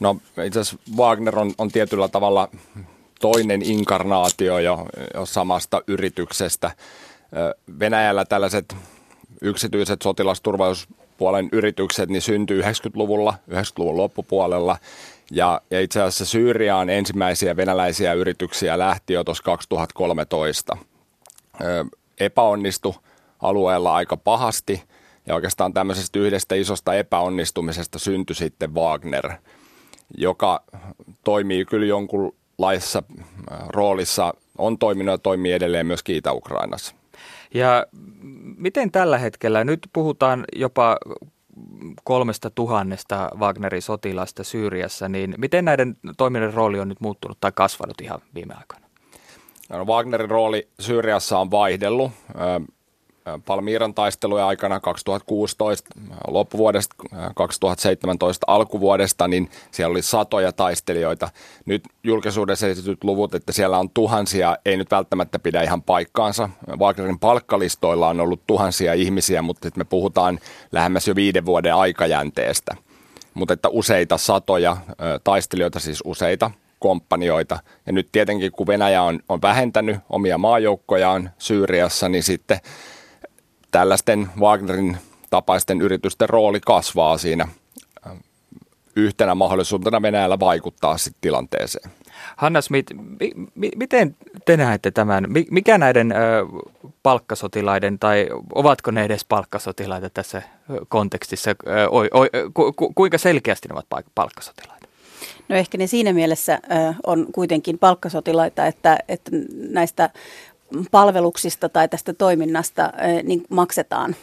No itse asiassa Wagner on, on tietyllä tavalla toinen inkarnaatio jo, jo samasta yrityksestä. Venäjällä tällaiset yksityiset sotilasturvallisuuspuolen yritykset niin syntyi yhdeksänkymmentäluvulla, yhdeksänkymmentäluvun loppupuolella ja, ja itse asiassa Syyriaan ensimmäisiä venäläisiä yrityksiä lähti jo tuossa kaksituhattakolmetoista. Ö, epäonnistui alueella aika pahasti ja oikeastaan tämmöisestä yhdestä isosta epäonnistumisesta syntyi sitten Wagner, joka toimii kyllä jonkunlaisessa roolissa, on toiminut ja toimii edelleen myös Itä-Ukrainassa. Ja miten tällä hetkellä, nyt puhutaan jopa kolmesta tuhannesta Wagnerin sotilasta Syyriassa, niin miten näiden toiminnan rooli on nyt muuttunut tai kasvanut ihan viime aikoina? No, Wagnerin rooli Syyriassa on vaihdellut. Palmiran taistelujen aikana kaksituhattakuusitoista, loppuvuodesta kaksituhattaseitsemäntoista alkuvuodesta, niin siellä oli satoja taistelijoita. Nyt julkisuudessa esitetyt luvut, että siellä on tuhansia, ei nyt välttämättä pidä ihan paikkaansa. Wagnerin palkkalistoilla on ollut tuhansia ihmisiä, mutta me puhutaan lähemmäs jo viiden vuoden aikajänteestä. Mutta että useita satoja taistelijoita, siis useita komppanioita. Ja nyt tietenkin, kun Venäjä on, on vähentänyt omia maajoukkojaan Syyriassa, niin sitten tällaisten Wagnerin tapaisten yritysten rooli kasvaa siinä yhtenä mahdollisuutena Venäjällä vaikuttaa sitten tilanteeseen. Hanna Smith, mi- mi- miten te näette tämän? Mikä näiden ö, palkkasotilaiden, tai ovatko ne edes palkkasotilaita tässä kontekstissa? Ö, o, o, ku, ku, kuinka selkeästi ne ovat palkkasotilaita? No ehkä ne siinä mielessä ö, on kuitenkin palkkasotilaita, että, että näistä palveluksista tai tästä toiminnasta niin maksetaan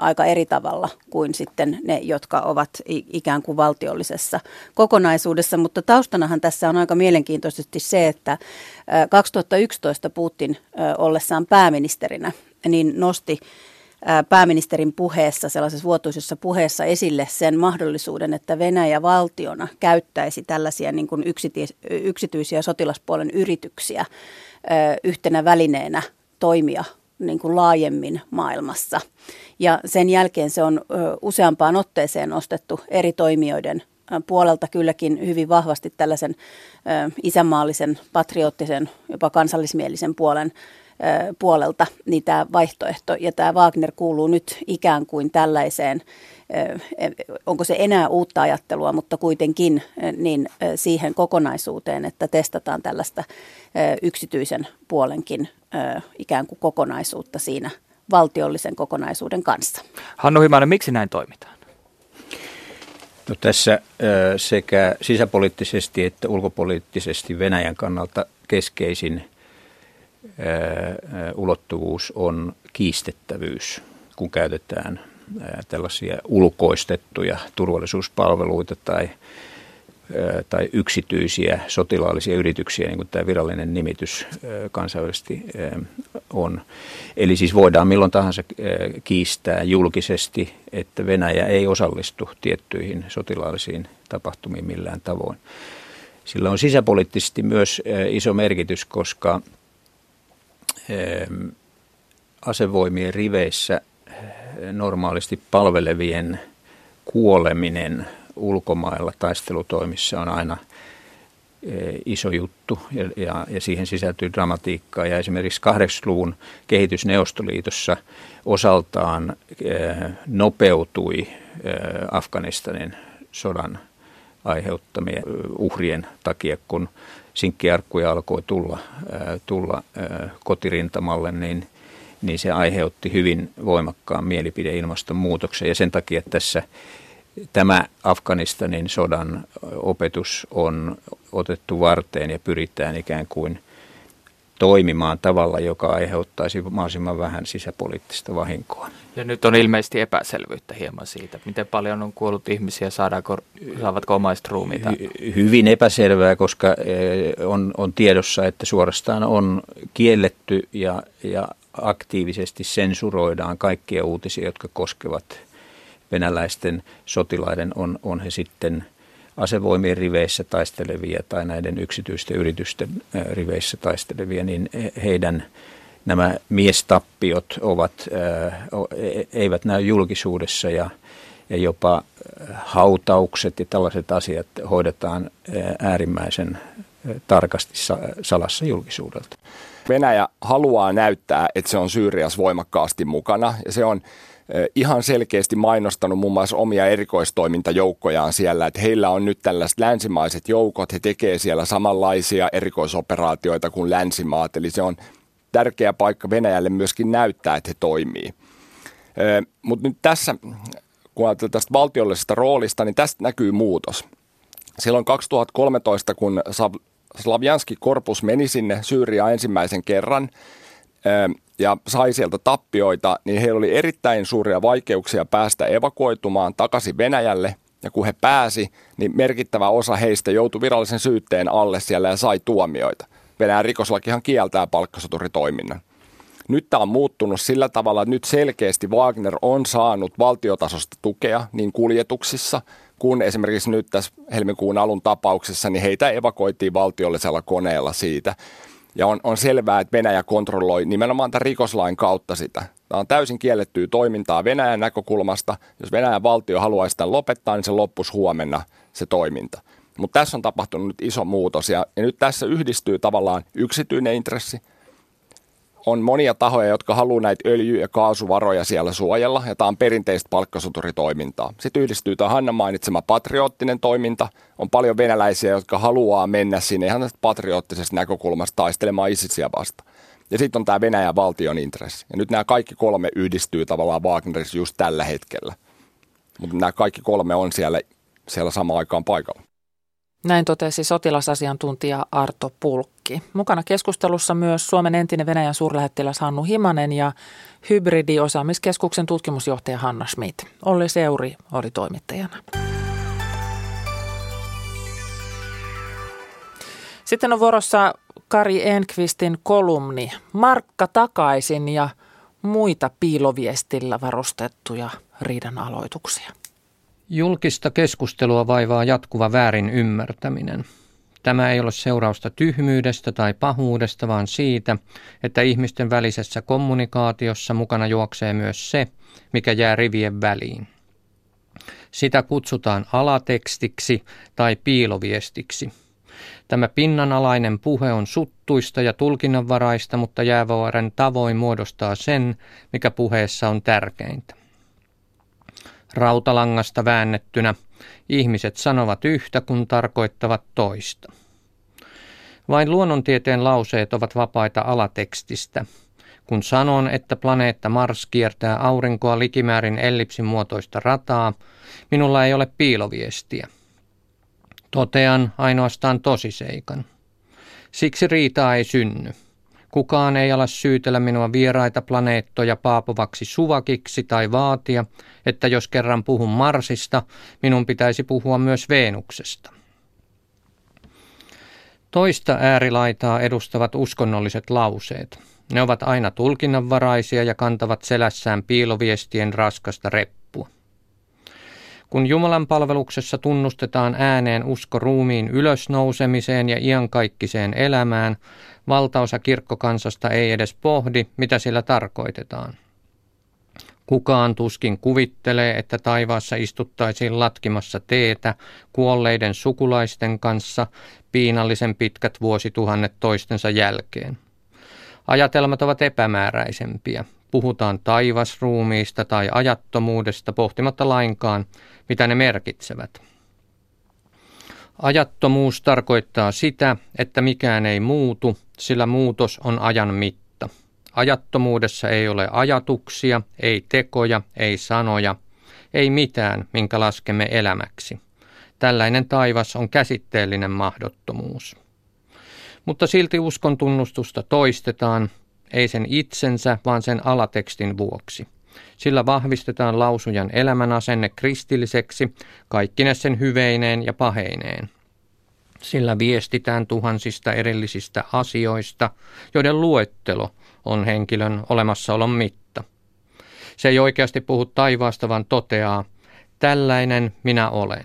aika eri tavalla kuin sitten ne, jotka ovat ikään kuin valtiollisessa kokonaisuudessa. Mutta taustanahan tässä on aika mielenkiintoisesti se, että kaksituhattayksitoista Putin ollessaan pääministerinä niin nosti pääministerin puheessa, sellaisessa vuotuisessa puheessa esille sen mahdollisuuden, että Venäjä valtiona käyttäisi tällaisia niin kuin yksityis- yksityisiä sotilaspuolen yrityksiä yhtenä välineenä toimia niin kuin laajemmin maailmassa. Ja sen jälkeen se on useampaan otteeseen nostettu eri toimijoiden puolelta kylläkin hyvin vahvasti tällaisen isänmaallisen, patriottisen, jopa kansallismielisen puolen puolelta, niin tämä vaihtoehto ja tämä Wagner kuuluu nyt ikään kuin tällaiseen, onko se enää uutta ajattelua, mutta kuitenkin niin siihen kokonaisuuteen, että testataan tällaista yksityisen puolenkin ikään kuin kokonaisuutta siinä valtiollisen kokonaisuuden kanssa. Hannu Himanen, miksi näin toimitaan? No tässä sekä sisäpoliittisesti että ulkopoliittisesti Venäjän kannalta keskeisin ulottuvuus on kiistettävyys, kun käytetään tällaisia ulkoistettuja turvallisuuspalveluita tai, tai yksityisiä sotilaallisia yrityksiä, niin kuin tämä virallinen nimitys kansainvälisesti on. Eli siis voidaan milloin tahansa kiistää julkisesti, että Venäjä ei osallistu tiettyihin sotilaallisiin tapahtumiin millään tavoin. Sillä on sisäpoliittisesti myös iso merkitys, koska asevoimien riveissä normaalisti palvelevien kuoleminen ulkomailla taistelutoimissa on aina iso juttu ja, ja, ja siihen sisältyy dramatiikkaa. Ja esimerkiksi kahdeksankymmentäluvun kehitys Neuvostoliitossa osaltaan nopeutui Afganistanin sodan aiheuttamien uhrien takia, kun sinkkiarkkuja alkoi tulla, tulla kotirintamalle, niin niin se aiheutti hyvin voimakkaan mielipideilmastonmuutoksen, ja sen takia tässä tämä Afganistanin sodan opetus on otettu varteen ja pyritään ikään kuin toimimaan tavalla, joka aiheuttaisi mahdollisimman vähän sisäpoliittista vahinkoa. Ja nyt on ilmeisesti epäselvyyttä hieman siitä, miten paljon on kuollut ihmisiä, saadaanko, saavatko omaiset ruumiita? Hy- hyvin epäselvää, koska on, on tiedossa, että suorastaan on kielletty ja, ja aktiivisesti sensuroidaan kaikkia uutisia, jotka koskevat venäläisten sotilaiden, on, on he sitten asevoimien riveissä taistelevia tai näiden yksityisten yritysten riveissä taistelevia, niin heidän nämä miestappiot ovat, eivät näy julkisuudessa ja, ja jopa hautaukset ja tällaiset asiat hoidetaan äärimmäisen tarkasti salassa julkisuudelta. Venäjä haluaa näyttää, että se on Syyriassa voimakkaasti mukana, ja se on ihan selkeästi mainostanut muun muassa omia erikoistoimintajoukkojaan siellä, että heillä on nyt tällaiset länsimaiset joukot, he tekee siellä samanlaisia erikoisoperaatioita kuin länsimaat, eli se on tärkeä paikka Venäjälle myöskin näyttää, että he toimii. Mutta nyt tässä, kun ajatellaan tästä valtiollisesta roolista, niin tästä näkyy muutos. Silloin kaksituhattakolmetoista, kun Slavjanski korpus meni sinne Syyriaan ensimmäisen kerran ja sai sieltä tappioita, niin heillä oli erittäin suuria vaikeuksia päästä evakuoitumaan takaisin Venäjälle. Ja kun he pääsi, niin merkittävä osa heistä joutui virallisen syytteen alle siellä ja sai tuomioita. Venäjän rikoslakihan kieltää palkkasoturitoiminnan. Nyt tämä on muuttunut sillä tavalla, että nyt selkeästi Wagner on saanut valtiotasosta tukea niin kuljetuksissa, kun esimerkiksi nyt tässä helmikuun alun tapauksessa, niin heitä evakoitiin valtiollisella koneella siitä. Ja on, on selvää, että Venäjä kontrolloi nimenomaan tämän rikoslain kautta sitä. Tämä on täysin kiellettyä toimintaa Venäjän näkökulmasta. Jos Venäjän valtio haluaisi sitä lopettaa, niin se loppuisi huomenna se toiminta. Mutta tässä on tapahtunut nyt iso muutos ja, ja nyt tässä yhdistyy tavallaan yksityinen intressi. On monia tahoja, jotka haluaa näitä öljy- ja kaasuvaroja siellä suojella, ja tämä on perinteistä palkkasoturitoimintaa. Sitten yhdistyy tämä Hanna mainitsema patriottinen toiminta. On paljon venäläisiä, jotka haluaa mennä sinne ihan tästä patriottisesta näkökulmasta taistelemaan ISISiä vastaan. Ja sitten on tämä Venäjän valtion intressi. Ja nyt nämä kaikki kolme yhdistyy tavallaan Wagnerissa just tällä hetkellä. Mutta nämä kaikki kolme on siellä, siellä samaan aikaan paikalla. Näin totesi sotilasasiantuntija Arto Pulkki. Mukana keskustelussa myös Suomen entinen Venäjän suurlähettiläs Hannu Himanen ja hybridiosaamiskeskuksen tutkimusjohtaja Hanna Smith. Olli Seuri oli toimittajana. Sitten on vuorossa Kari Enqvistin kolumni Markka takaisin ja muita piiloviestillä varustettuja riidanaloituksia. Julkista keskustelua vaivaa jatkuva väärin ymmärtäminen. Tämä ei ole seurausta tyhmyydestä tai pahuudesta, vaan siitä, että ihmisten välisessä kommunikaatiossa mukana juoksee myös se, mikä jää rivien väliin. Sitä kutsutaan alatekstiksi tai piiloviestiksi. Tämä pinnanalainen puhe on suttuista ja tulkinnanvaraista, mutta jäävuoren tavoin muodostaa sen, mikä puheessa on tärkeintä. Rautalangasta väännettynä ihmiset sanovat yhtä, kun tarkoittavat toista. Vain luonnontieteen lauseet ovat vapaita alatekstistä, Kun sanon, että planeetta Mars kiertää aurinkoa likimäärin ellipsin muotoista rataa, minulla ei ole piiloviestiä. Totean ainoastaan tosiseikan. Siksi riitaa ei synny. Kukaan ei ala syytellä minua vieraita planeettoja paapovaksi suvakiksi tai vaatia, että jos kerran puhun Marsista, minun pitäisi puhua myös Veenuksesta. Toista äärilaitaa edustavat uskonnolliset lauseet. Ne ovat aina tulkinnanvaraisia ja kantavat selässään piiloviestien raskasta reppua. Kun Jumalan palveluksessa tunnustetaan ääneen usko ruumiin ylösnousemiseen ja iankaikkiseen elämään, valtaosa kirkkokansasta ei edes pohdi, mitä sillä tarkoitetaan. Kukaan tuskin kuvittelee, että taivaassa istuttaisiin latkimassa teetä kuolleiden sukulaisten kanssa piinallisen pitkät vuosituhannet toistensa jälkeen. Ajatelmat ovat epämääräisempiä. Puhutaan taivasruumiista tai ajattomuudesta pohtimatta lainkaan, mitä ne merkitsevät. Ajattomuus tarkoittaa sitä, että mikään ei muutu, sillä muutos on ajan mitta. Ajattomuudessa ei ole ajatuksia, ei tekoja, ei sanoja, ei mitään, minkä laskemme elämäksi. Tällainen taivas on käsitteellinen mahdottomuus. Mutta silti uskon tunnustusta toistetaan, ei sen itsensä, vaan sen alatekstin vuoksi. Sillä vahvistetaan lausujan elämänasenne kristilliseksi, kaikkine sen hyveineen ja paheineen. Sillä viestitään tuhansista erillisistä asioista, joiden luettelo on henkilön olemassaolon mitta. Se ei oikeasti puhu taivaasta, vaan toteaa, tällainen minä olen.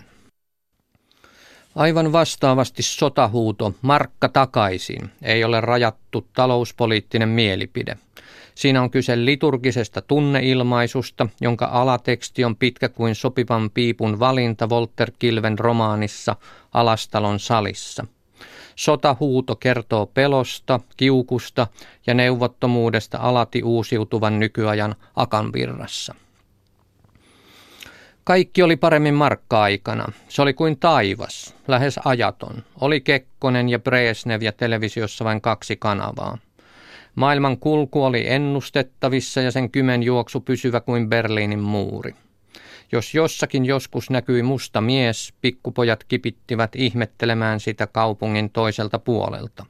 Aivan vastaavasti sotahuuto, markka takaisin, ei ole rajattu talouspoliittinen mielipide. Siinä on kyse liturgisesta tunneilmaisusta, jonka alateksti on pitkä kuin sopivan piipun valinta Walter Kilven romaanissa Alastalon salissa. Sotahuuto kertoo pelosta, kiukusta ja neuvottomuudesta alati uusiutuvan nykyajan akanvirrassa. Kaikki oli paremmin markka-aikana. Se oli kuin taivas, lähes ajaton. Oli Kekkonen ja Brezhnev ja televisiossa vain kaksi kanavaa. Maailman kulku oli ennustettavissa ja sen kymenjuoksu pysyvä kuin Berliinin muuri. Jos jossakin joskus näkyi musta mies, pikkupojat kipittivät ihmettelemään sitä kaupungin toiselta puolelta.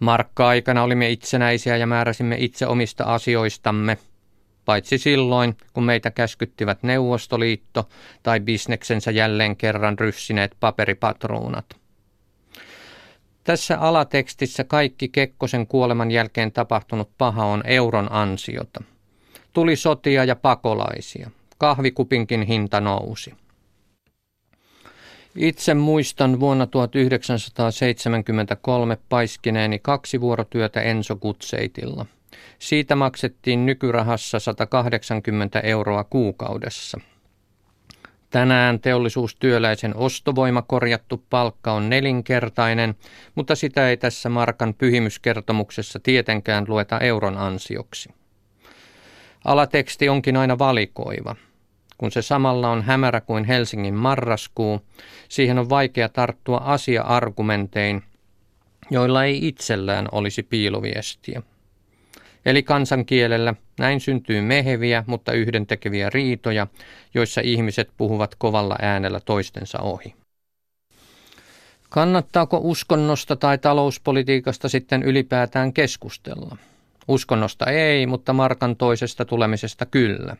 Markka-aikana olimme itsenäisiä ja määräsimme itse omista asioistamme. Paitsi silloin, kun meitä käskyttivät Neuvostoliitto tai bisneksensä jälleen kerran ryssineet paperipatruunat. Tässä alatekstissä kaikki Kekkosen kuoleman jälkeen tapahtunut paha on euron ansiota. Tuli sotia ja pakolaisia. Kahvikupinkin hinta nousi. Itse muistan vuonna tuhatyhdeksänsataaseitsemänkymmentäkolme paiskineeni kaksi vuorotyötä Enso Kutseitilla. Siitä maksettiin nykyrahassa sata kahdeksankymmentä euroa kuukaudessa. Tänään teollisuustyöläisen ostovoima korjattu palkka on nelinkertainen, mutta sitä ei tässä markan pyhimyskertomuksessa tietenkään lueta euron ansioksi. Alateksti onkin aina valikoiva. Kun se samalla on hämärä kuin Helsingin marraskuu, siihen on vaikea tarttua asia-argumentein, joilla ei itsellään olisi piiloviestiä. Eli kansankielellä näin syntyy meheviä, mutta yhdentekeviä riitoja, joissa ihmiset puhuvat kovalla äänellä toistensa ohi. Kannattaako uskonnosta tai talouspolitiikasta sitten ylipäätään keskustella? Uskonnosta ei, mutta markan toisesta tulemisesta kyllä.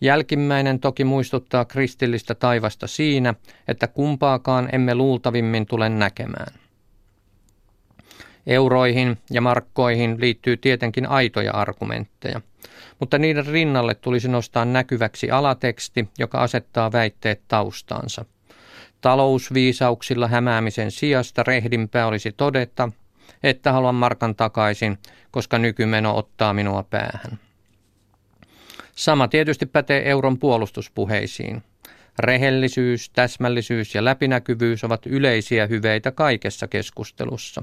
Jälkimmäinen toki muistuttaa kristillistä taivasta siinä, että kumpaakaan emme luultavimmin tule näkemään. Euroihin ja markkoihin liittyy tietenkin aitoja argumentteja, mutta niiden rinnalle tulisi nostaa näkyväksi alateksti, joka asettaa väitteet taustaansa. Talousviisauksilla hämäämisen sijasta rehdimpää olisi todeta, että haluan markan takaisin, koska nykymeno ottaa minua päähän. Sama tietysti pätee euron puolustuspuheisiin. Rehellisyys, täsmällisyys ja läpinäkyvyys ovat yleisiä hyveitä kaikessa keskustelussa.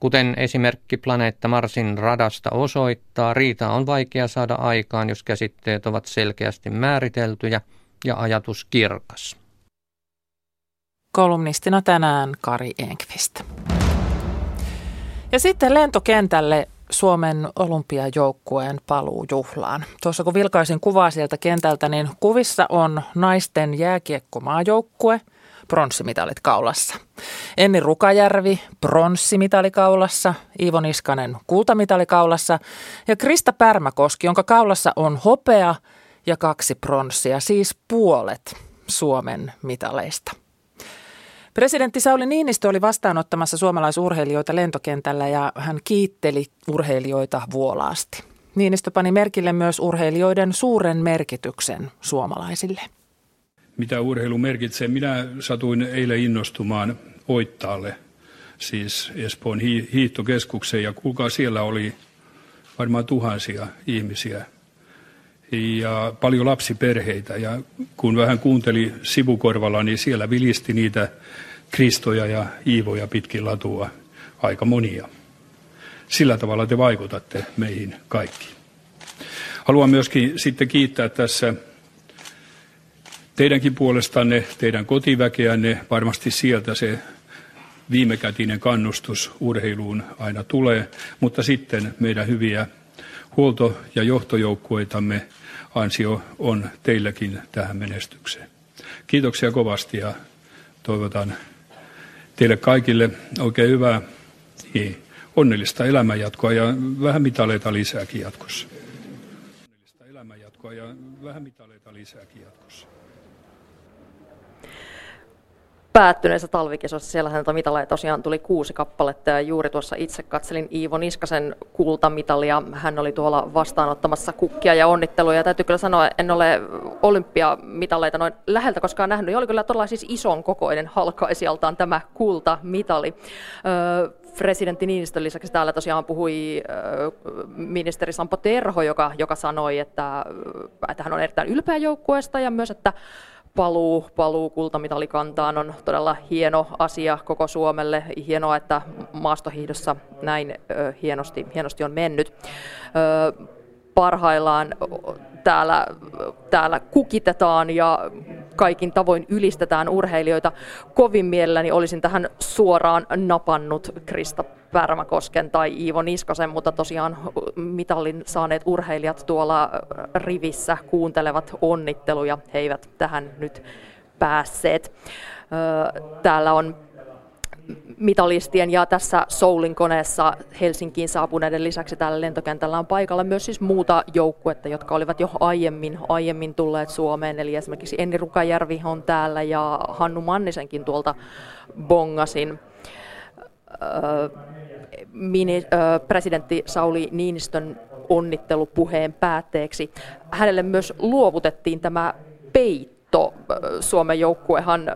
Kuten esimerkki planeetta Marsin radasta osoittaa, riita on vaikea saada aikaan, jos käsitteet ovat selkeästi määriteltyjä ja ajatus kirkas. Kolumnistina tänään Kari Enqvist. Ja sitten lentokentälle Suomen olympiajoukkueen paluujuhlaan. Tuossa kun vilkaisin kuvaa sieltä kentältä, niin kuvissa on naisten jääkiekkomaajoukkue, pronssimitalit kaulassa. Enni Rukajärvi, pronssimitali kaulassa, Iivo Niskanen, kultamitali kaulassa ja Krista Pärmäkoski, jonka kaulassa on hopea ja kaksi pronssia, siis puolet Suomen mitaleista. Presidentti Sauli Niinistö oli vastaanottamassa suomalaisurheilijoita lentokentällä ja hän kiitteli urheilijoita vuolaasti. Niinistö pani merkille myös urheilijoiden suuren merkityksen suomalaisille. Mitä urheilu merkitsee? Minä satuin eilen innostumaan Oittaalle, siis Espoon hiihtokeskukseen, ja kuulkaa, siellä oli varmaan tuhansia ihmisiä ja paljon lapsiperheitä, ja kun vähän kuunteli sivukorvalla, niin siellä vilisti niitä Kristoja ja Iivoja pitkin latua aika monia. Sillä tavalla te vaikutatte meihin kaikki. Haluan myöskin sitten kiittää tässä teidänkin puolestanne, teidän kotiväkeänne, varmasti sieltä se viimekätinen kannustus urheiluun aina tulee, mutta sitten meidän hyviä huolto- ja johtojoukkueitamme, ansio on teilläkin tähän menestykseen. Kiitoksia kovasti ja toivotan teille kaikille oikein hyvää onnellista elämänjatkoa ja vähän mitaleita lisääkin jatkossa. Onnellista elämänjatkoa ja vähän mitaleita lisääkin jatkossa. Päättyneessä talvikisossa siellähän mitaleja tosiaan tuli kuusi kappaletta ja juuri tuossa itse katselin Iivo Niskasen kultamitalia. Hän oli tuolla vastaanottamassa kukkia ja onnitteluja. Täytyy kyllä sanoa, en ole olympiamitaleita noin läheltä koskaan nähnyt. Ja oli kyllä todella siis ison kokoinen halkaisijaltaan tämä kultamitali. Öö, Presidentti Niinistön lisäksi täällä tosiaan puhui ministeri Sampo Terho, joka, joka sanoi, että, että hän on erittäin ylpeä joukkueesta ja myös, että paluu, paluu kultamitalikantaan on todella hieno asia koko Suomelle. Hienoa, että maastohiihdossa näin hienosti, hienosti on mennyt. Parhaillaan täällä, täällä kukitetaan ja kaikin tavoin ylistetään urheilijoita. Kovin mielelläni olisin tähän suoraan napannut Krista Pärmäkosken tai Iivo Niskasen, mutta tosiaan mitallin saaneet urheilijat tuolla rivissä kuuntelevat onnitteluja. He eivät tähän nyt päässeet. Täällä on mitalistien ja tässä soulinkoneessa Helsinkiin saapuneiden lisäksi täällä lentokentällä on paikalla myös siis muuta joukkuetta, jotka olivat jo aiemmin, aiemmin tulleet Suomeen. Eli esimerkiksi Enni Rukajärvi on täällä ja Hannu Mannisenkin tuolta bongasin. Öö, mini, öö, presidentti Sauli Niinistön onnittelupuheen päätteeksi hänelle myös luovutettiin tämä peitto. Suomen joukkuehan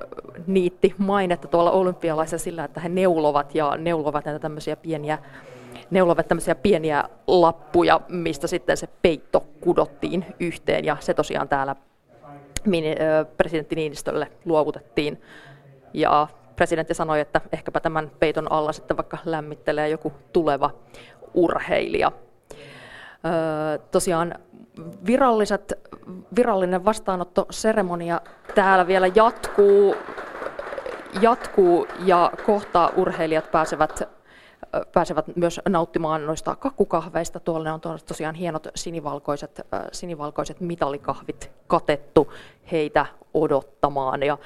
niitti mainetta tuolla olympialaisessa sillä, että he neulovat ja neulovat näitä tämmöisiä pieniä, neulovat tämmöisiä pieniä lappuja, mistä sitten se peitto kudottiin yhteen ja se tosiaan täällä presidentti Niinistölle luovutettiin ja presidentti sanoi, että ehkäpä tämän peiton alla sitten vaikka lämmittelee joku tuleva urheilija. Öö, tosiaan viralliset, virallinen vastaanottoseremonia täällä vielä jatkuu, jatkuu ja kohta urheilijat pääsevät, pääsevät myös nauttimaan noista kakkukahveista. Tuolla on tosiaan hienot sinivalkoiset, sinivalkoiset mitalikahvit katettu heitä odottamaan. Ja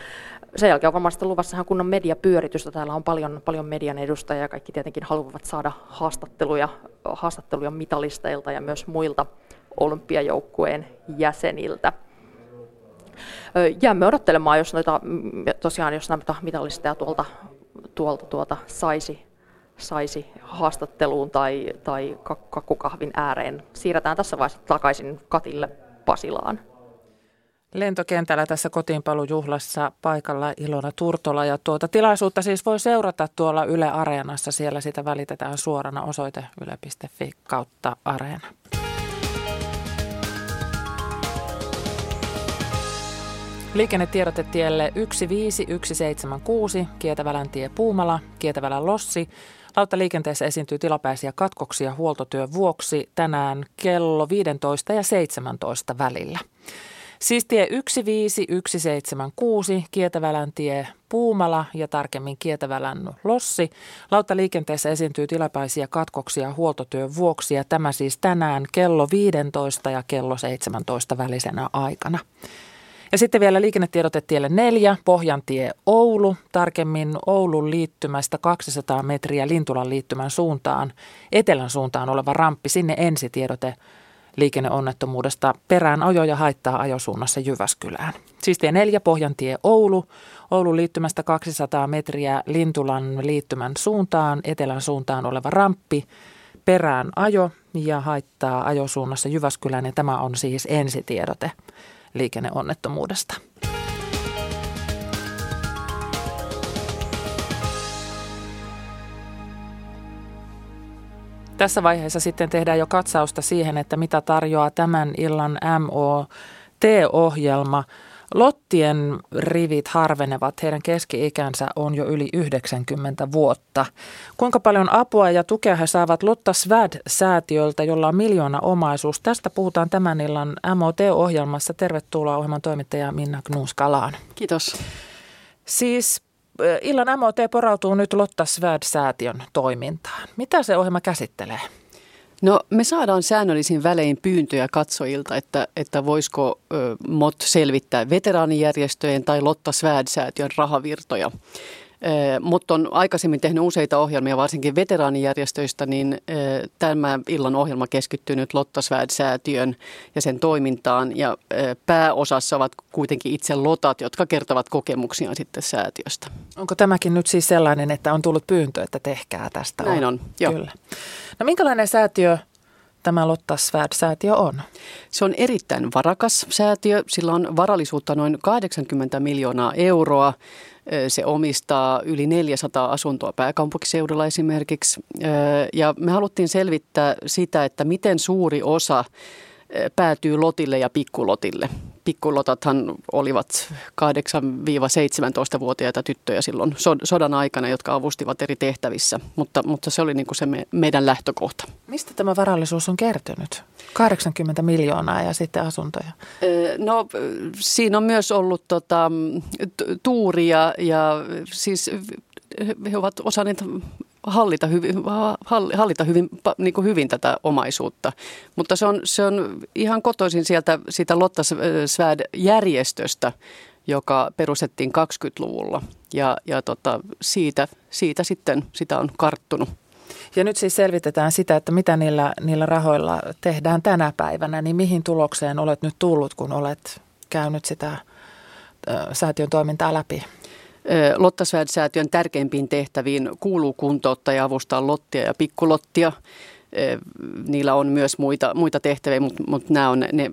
sen jälkeen on varmasti luvassa kunnon mediapyöritystä. Täällä on paljon, paljon median edustajia ja kaikki tietenkin haluavat saada haastatteluja, haastatteluja mitalisteilta ja myös muilta olympiajoukkueen jäseniltä. Jäämme odottelemaan, jos noita, tosiaan, jos näitä mitalisteja tuolta, tuolta tuota, saisi, saisi haastatteluun tai, tai kakkukahvin ääreen. Siirretään tässä vaiheessa takaisin Katille Pasilaan. Lentokentällä tässä kotiinpalujuhlassa paikalla Ilona Turtola ja tuota tilaisuutta siis voi seurata tuolla Yle Areenassa. Siellä sitä välitetään suorana, osoite yle piste fi kautta areena. Liikennetiedotetielle yksi viisi yksi seitsemän kuusi, Kietaväläntie Puumala, Kietavälän Lossi. Lauttaliikenteessä esiintyy tilapäisiä katkoksia huoltotyön vuoksi tänään kello viisitoista ja seitsemäntoista välillä. Siis tie yksi viisi yksi seitsemän kuusi, Kietävälän tie Puumala ja tarkemmin Kietävälän lossi. Lauttaliikenteessä esiintyy tilapäisiä katkoksia huoltotyön vuoksi ja tämä siis tänään kello viisitoista ja kello seitsemäntoista välisenä aikana. Ja sitten vielä liikennetiedote tielle neljä, Pohjantie Oulu, tarkemmin Oulun liittymästä kaksisataa metriä Lintulan liittymän suuntaan, etelän suuntaan oleva ramppi, sinne ensitiedote liikenneonnettomuudesta perään ajoja haittaa ajosuunnassa Jyväskylään. Siis tie neljä, Pohjantie Oulu, Oulun liittymästä kaksisataa metriä Lintulan liittymän suuntaan, etelän suuntaan oleva ramppi, perään ajo ja haittaa ajosuunnassa Jyväskylään ja tämä on siis ensitiedote liikenneonnettomuudesta. Tässä vaiheessa sitten tehdään jo katsausta siihen, että mitä tarjoaa tämän illan M O T-ohjelma. Lottien rivit harvenevat, heidän keski-ikänsä on jo yli yhdeksänkymmentä vuotta. Kuinka paljon apua ja tukea he saavat Lotta Svärd-säätiöltä, jolla on miljoona omaisuus? Tästä puhutaan tämän illan M O T-ohjelmassa. Tervetuloa ohjelman toimittaja Minna Knuskalaan. Kiitos. Siis illan M O T porautuu nyt Lotta Svärd-säätiön toimintaan. Mitä se ohjelma käsittelee? No me saadaan säännöllisin välein pyyntöjä katsojilta, että, että voisiko ö, M O T selvittää veteraanijärjestöjen tai Lotta Svärd-säätiön rahavirtoja. Ö, M O T on aikaisemmin tehnyt useita ohjelmia, varsinkin veteraanijärjestöistä, niin ö, tämä illan ohjelma keskittyy nyt Lotta Svärd-säätiön ja sen toimintaan. Ja ö, pääosassa ovat kuitenkin itse Lotat, jotka kertovat kokemuksiaan sitten säätiöstä. Onko tämäkin nyt siis sellainen, että on tullut pyyntö, että tehkää tästä? Näin on, joo. Kyllä. No minkälainen säätiö tämä Lotta Svärd-säätiö on? Se on erittäin varakas säätiö. Sillä on varallisuutta noin kahdeksankymmentä miljoonaa euroa. Se omistaa yli neljäsataa asuntoa pääkaupunkiseudulla esimerkiksi. Ja me haluttiin selvittää sitä, että miten suuri osa päätyy lotille ja pikkulotille. Pikkulotathan olivat kahdeksan seitsemäntoista-vuotiaita tyttöjä silloin sodan aikana, jotka avustivat eri tehtävissä, mutta, mutta se oli niin kuin se me, meidän lähtökohta. Mistä tämä varallisuus on kertynyt? kahdeksankymmentä miljoonaa ja sitten asuntoja. No siinä on myös ollut tota, tuuria ja siis he ovat osanneet hallita hyvin, hallita hyvin, niin kuin hyvin tätä omaisuutta. Mutta se on, se on ihan kotoisin sieltä sitä Lotta Svärd-järjestöstä, joka perustettiin kaksikymmentäluvulla. Ja, ja tota, siitä, siitä sitten sitä on karttunut. Ja nyt siis selvitetään sitä, että mitä niillä, niillä rahoilla tehdään tänä päivänä. Niin mihin tulokseen olet nyt tullut, kun olet käynyt sitä äh, säätiön toimintaa läpi? Lotta Svärd-säätiön tärkeimpiin tehtäviin kuuluu kuntouttaa ja avustaa lottia ja pikkulottia. Niillä on myös muita, muita tehtäviä, mutta, mutta nämä on ne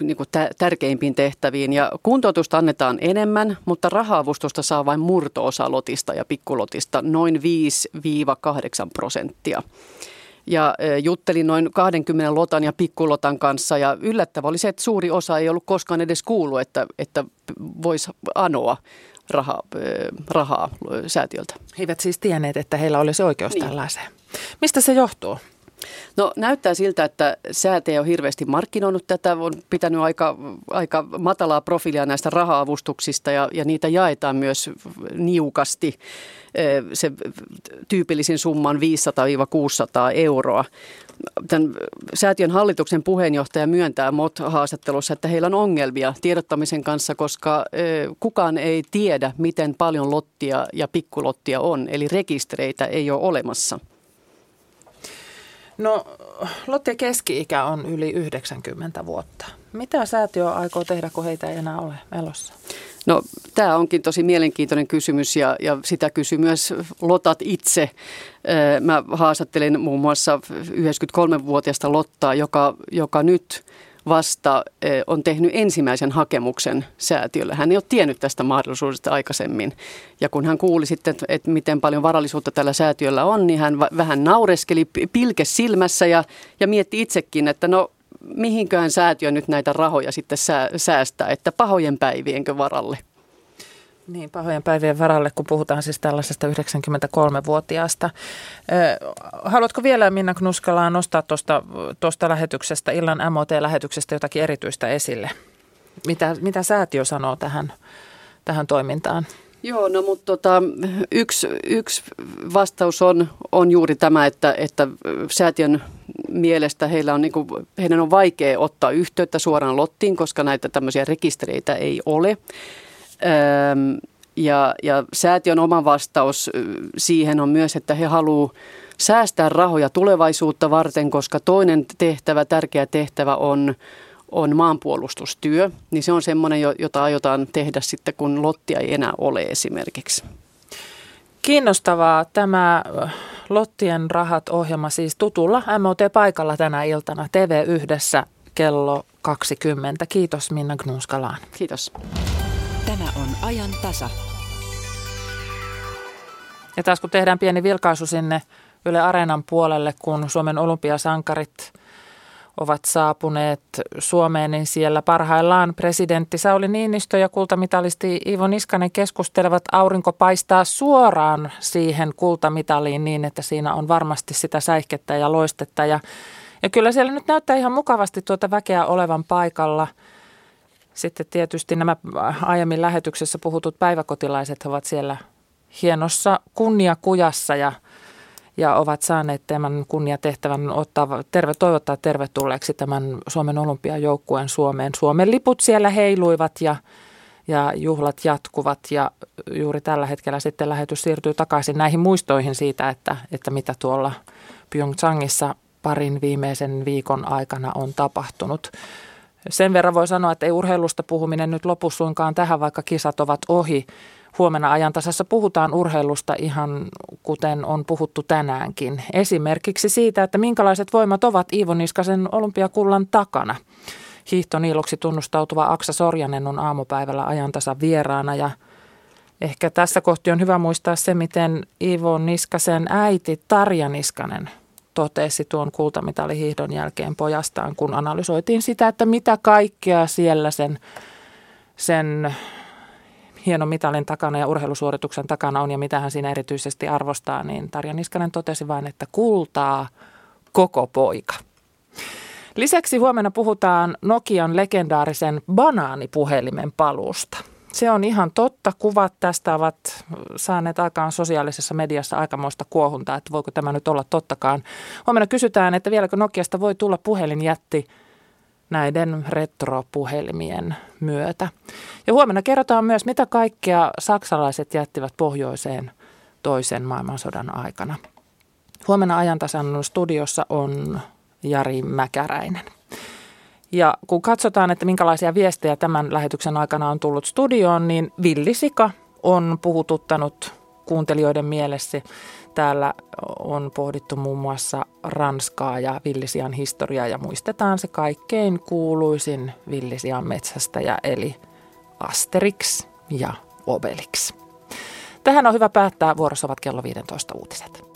niin kuin tärkeimpiin tehtäviin. Ja kuntoutusta annetaan enemmän, mutta raha-avustusta saa vain murto-osa lotista ja pikkulotista, noin viisi kahdeksan prosenttia. Ja juttelin noin kaksikymmentä lotan ja pikkulotan kanssa ja yllättävä oli se, että suuri osa ei ollut koskaan edes kuullut, että, että voisi anoa rahaa, rahaa säätiöltä. He eivät siis tienneet, että heillä olisi oikeus niin tällaiseen. Mistä se johtuu? No näyttää siltä, että säätiö on hirveästi markkinoinut tätä, on pitänyt aika, aika matalaa profiilia näistä raha-avustuksista ja, ja niitä jaetaan myös niukasti. Se tyypillisin summa on viisisataa kuusisataa euroa. Tämän säätiön hallituksen puheenjohtaja myöntää M O T-haastattelussa, että heillä on ongelmia tiedottamisen kanssa, koska kukaan ei tiedä, miten paljon lottia ja pikkulottia on, eli rekistereitä ei ole olemassa. No, lottien keski-ikä on yli yhdeksänkymmentä vuotta. Mitä säätiö aikoo tehdä, kun heitä ei enää ole elossa? No, tämä onkin tosi mielenkiintoinen kysymys ja, ja sitä kysyy myös Lotat itse. Mä haastattelin muun muassa yhdeksänkymmentäkolmevuotiaista Lottaa, joka, joka nyt vasta on tehnyt ensimmäisen hakemuksen säätiölle. Hän ei ole tiennyt tästä mahdollisuudesta aikaisemmin. Ja kun hän kuuli sitten, että miten paljon varallisuutta tällä säätiöllä on, niin hän vähän naureskeli pilke silmässä ja, ja mietti itsekin, että no mihinköhän säätiö nyt näitä rahoja sitten säästää, että pahojen päivienkö varalle? Niin, pahojen päivien varalle, kun puhutaan siis tällaisesta yhdeksänkymmentäkolmevuotiaasta. Haluatko vielä, Minna Knuskalaan, nostaa tuosta, tuosta lähetyksestä, illan M O T-lähetyksestä jotakin erityistä esille? Mitä, mitä säätiö sanoo tähän, tähän toimintaan? Joo, no mutta tota, yksi, yksi vastaus on, on juuri tämä, että, että säätiön mielestä heillä on, niin kuin, heidän on vaikea ottaa yhteyttä suoraan Lottiin, koska näitä tämmöisiä rekistereitä ei ole. Öm, ja, ja säätiön oma vastaus siihen on myös, että he haluaa säästää rahoja tulevaisuutta varten, koska toinen tehtävä, tärkeä tehtävä on... on maanpuolustustyö, niin se on semmoinen, jota aiotaan tehdä sitten, kun Lottia ei enää ole esimerkiksi. Kiinnostavaa tämä Lottien rahat -ohjelma siis tutulla M O T-paikalla tänä iltana T V yksi kello kaksikymmentä. Kiitos Minna Knuskalaan. Kiitos. Tämä on ajan tasa. Ja taas kun tehdään pieni vilkaisu sinne Yle Areenan puolelle, kun Suomen olympiasankarit ovat saapuneet Suomeen, niin siellä parhaillaan presidentti Sauli Niinistö ja kultamitalisti Iivo Niskanen keskustelevat. Aurinko paistaa suoraan siihen kultamitaliin niin, että siinä on varmasti sitä säihkettä ja loistetta. Ja, ja kyllä siellä nyt näyttää ihan mukavasti tuota väkeä olevan paikalla. Sitten tietysti nämä aiemmin lähetyksessä puhutut päiväkotilaiset ovat siellä hienossa kunniakujassa ja Ja ovat saaneet tämän kunniatehtävän ottaa, terve, toivottaa tervetulleeksi tämän Suomen olympiajoukkueen Suomeen. Suomen liput siellä heiluivat ja, ja juhlat jatkuvat. Ja juuri tällä hetkellä sitten lähetys siirtyy takaisin näihin muistoihin siitä, että, että mitä tuolla Pyeongchangissa parin viimeisen viikon aikana on tapahtunut. Sen verran voi sanoa, että ei urheilusta puhuminen nyt lopu suinkaan tähän, vaikka kisat ovat ohi. Huomenna Ajantasassa puhutaan urheilusta ihan kuten on puhuttu tänäänkin. Esimerkiksi siitä, että minkälaiset voimat ovat Iivo Niskasen olympiakullan takana. Hiihtoniiloksi tunnustautuva Aksa Sorjanen on aamupäivällä Ajantasan vieraana. Ja ehkä tässä kohti on hyvä muistaa se, miten Iivo Niskasen äiti Tarja Niskanen totesi tuon kultamitalihiihdon jälkeen pojastaan, kun analysoitiin sitä, että mitä kaikkea siellä sen... sen hienon mitalin takana ja urheilusuorituksen takana on ja mitä hän siinä erityisesti arvostaa, niin Tarja Niskanen totesi vain, että kultaa koko poika. Lisäksi huomenna puhutaan Nokian legendaarisen banaanipuhelimen paluusta. Se on ihan totta. Kuvat tästä ovat saaneet aikaan sosiaalisessa mediassa aikamoista kuohuntaa, että voiko tämä nyt olla tottakaan. Huomenna kysytään, että vieläkö Nokiasta voi tulla puhelinjätti näiden retropuhelimien myötä. Ja huomenna kerrotaan myös, mitä kaikkea saksalaiset jättivät pohjoiseen toisen maailmansodan aikana. Huomenna Ajantasan studiossa on Jari Mäkäräinen. Ja kun katsotaan, että minkälaisia viestejä tämän lähetyksen aikana on tullut studioon, niin villisika on puhututtanut kuuntelijoiden mielessä. Täällä on pohdittu muun muassa Ranskaa ja villisian historiaa ja muistetaan se kaikkein kuuluisin villisian metsästäjä eli Asterix ja Obelix. Tähän on hyvä päättää. Vuorossa ovat kello viisitoista uutiset.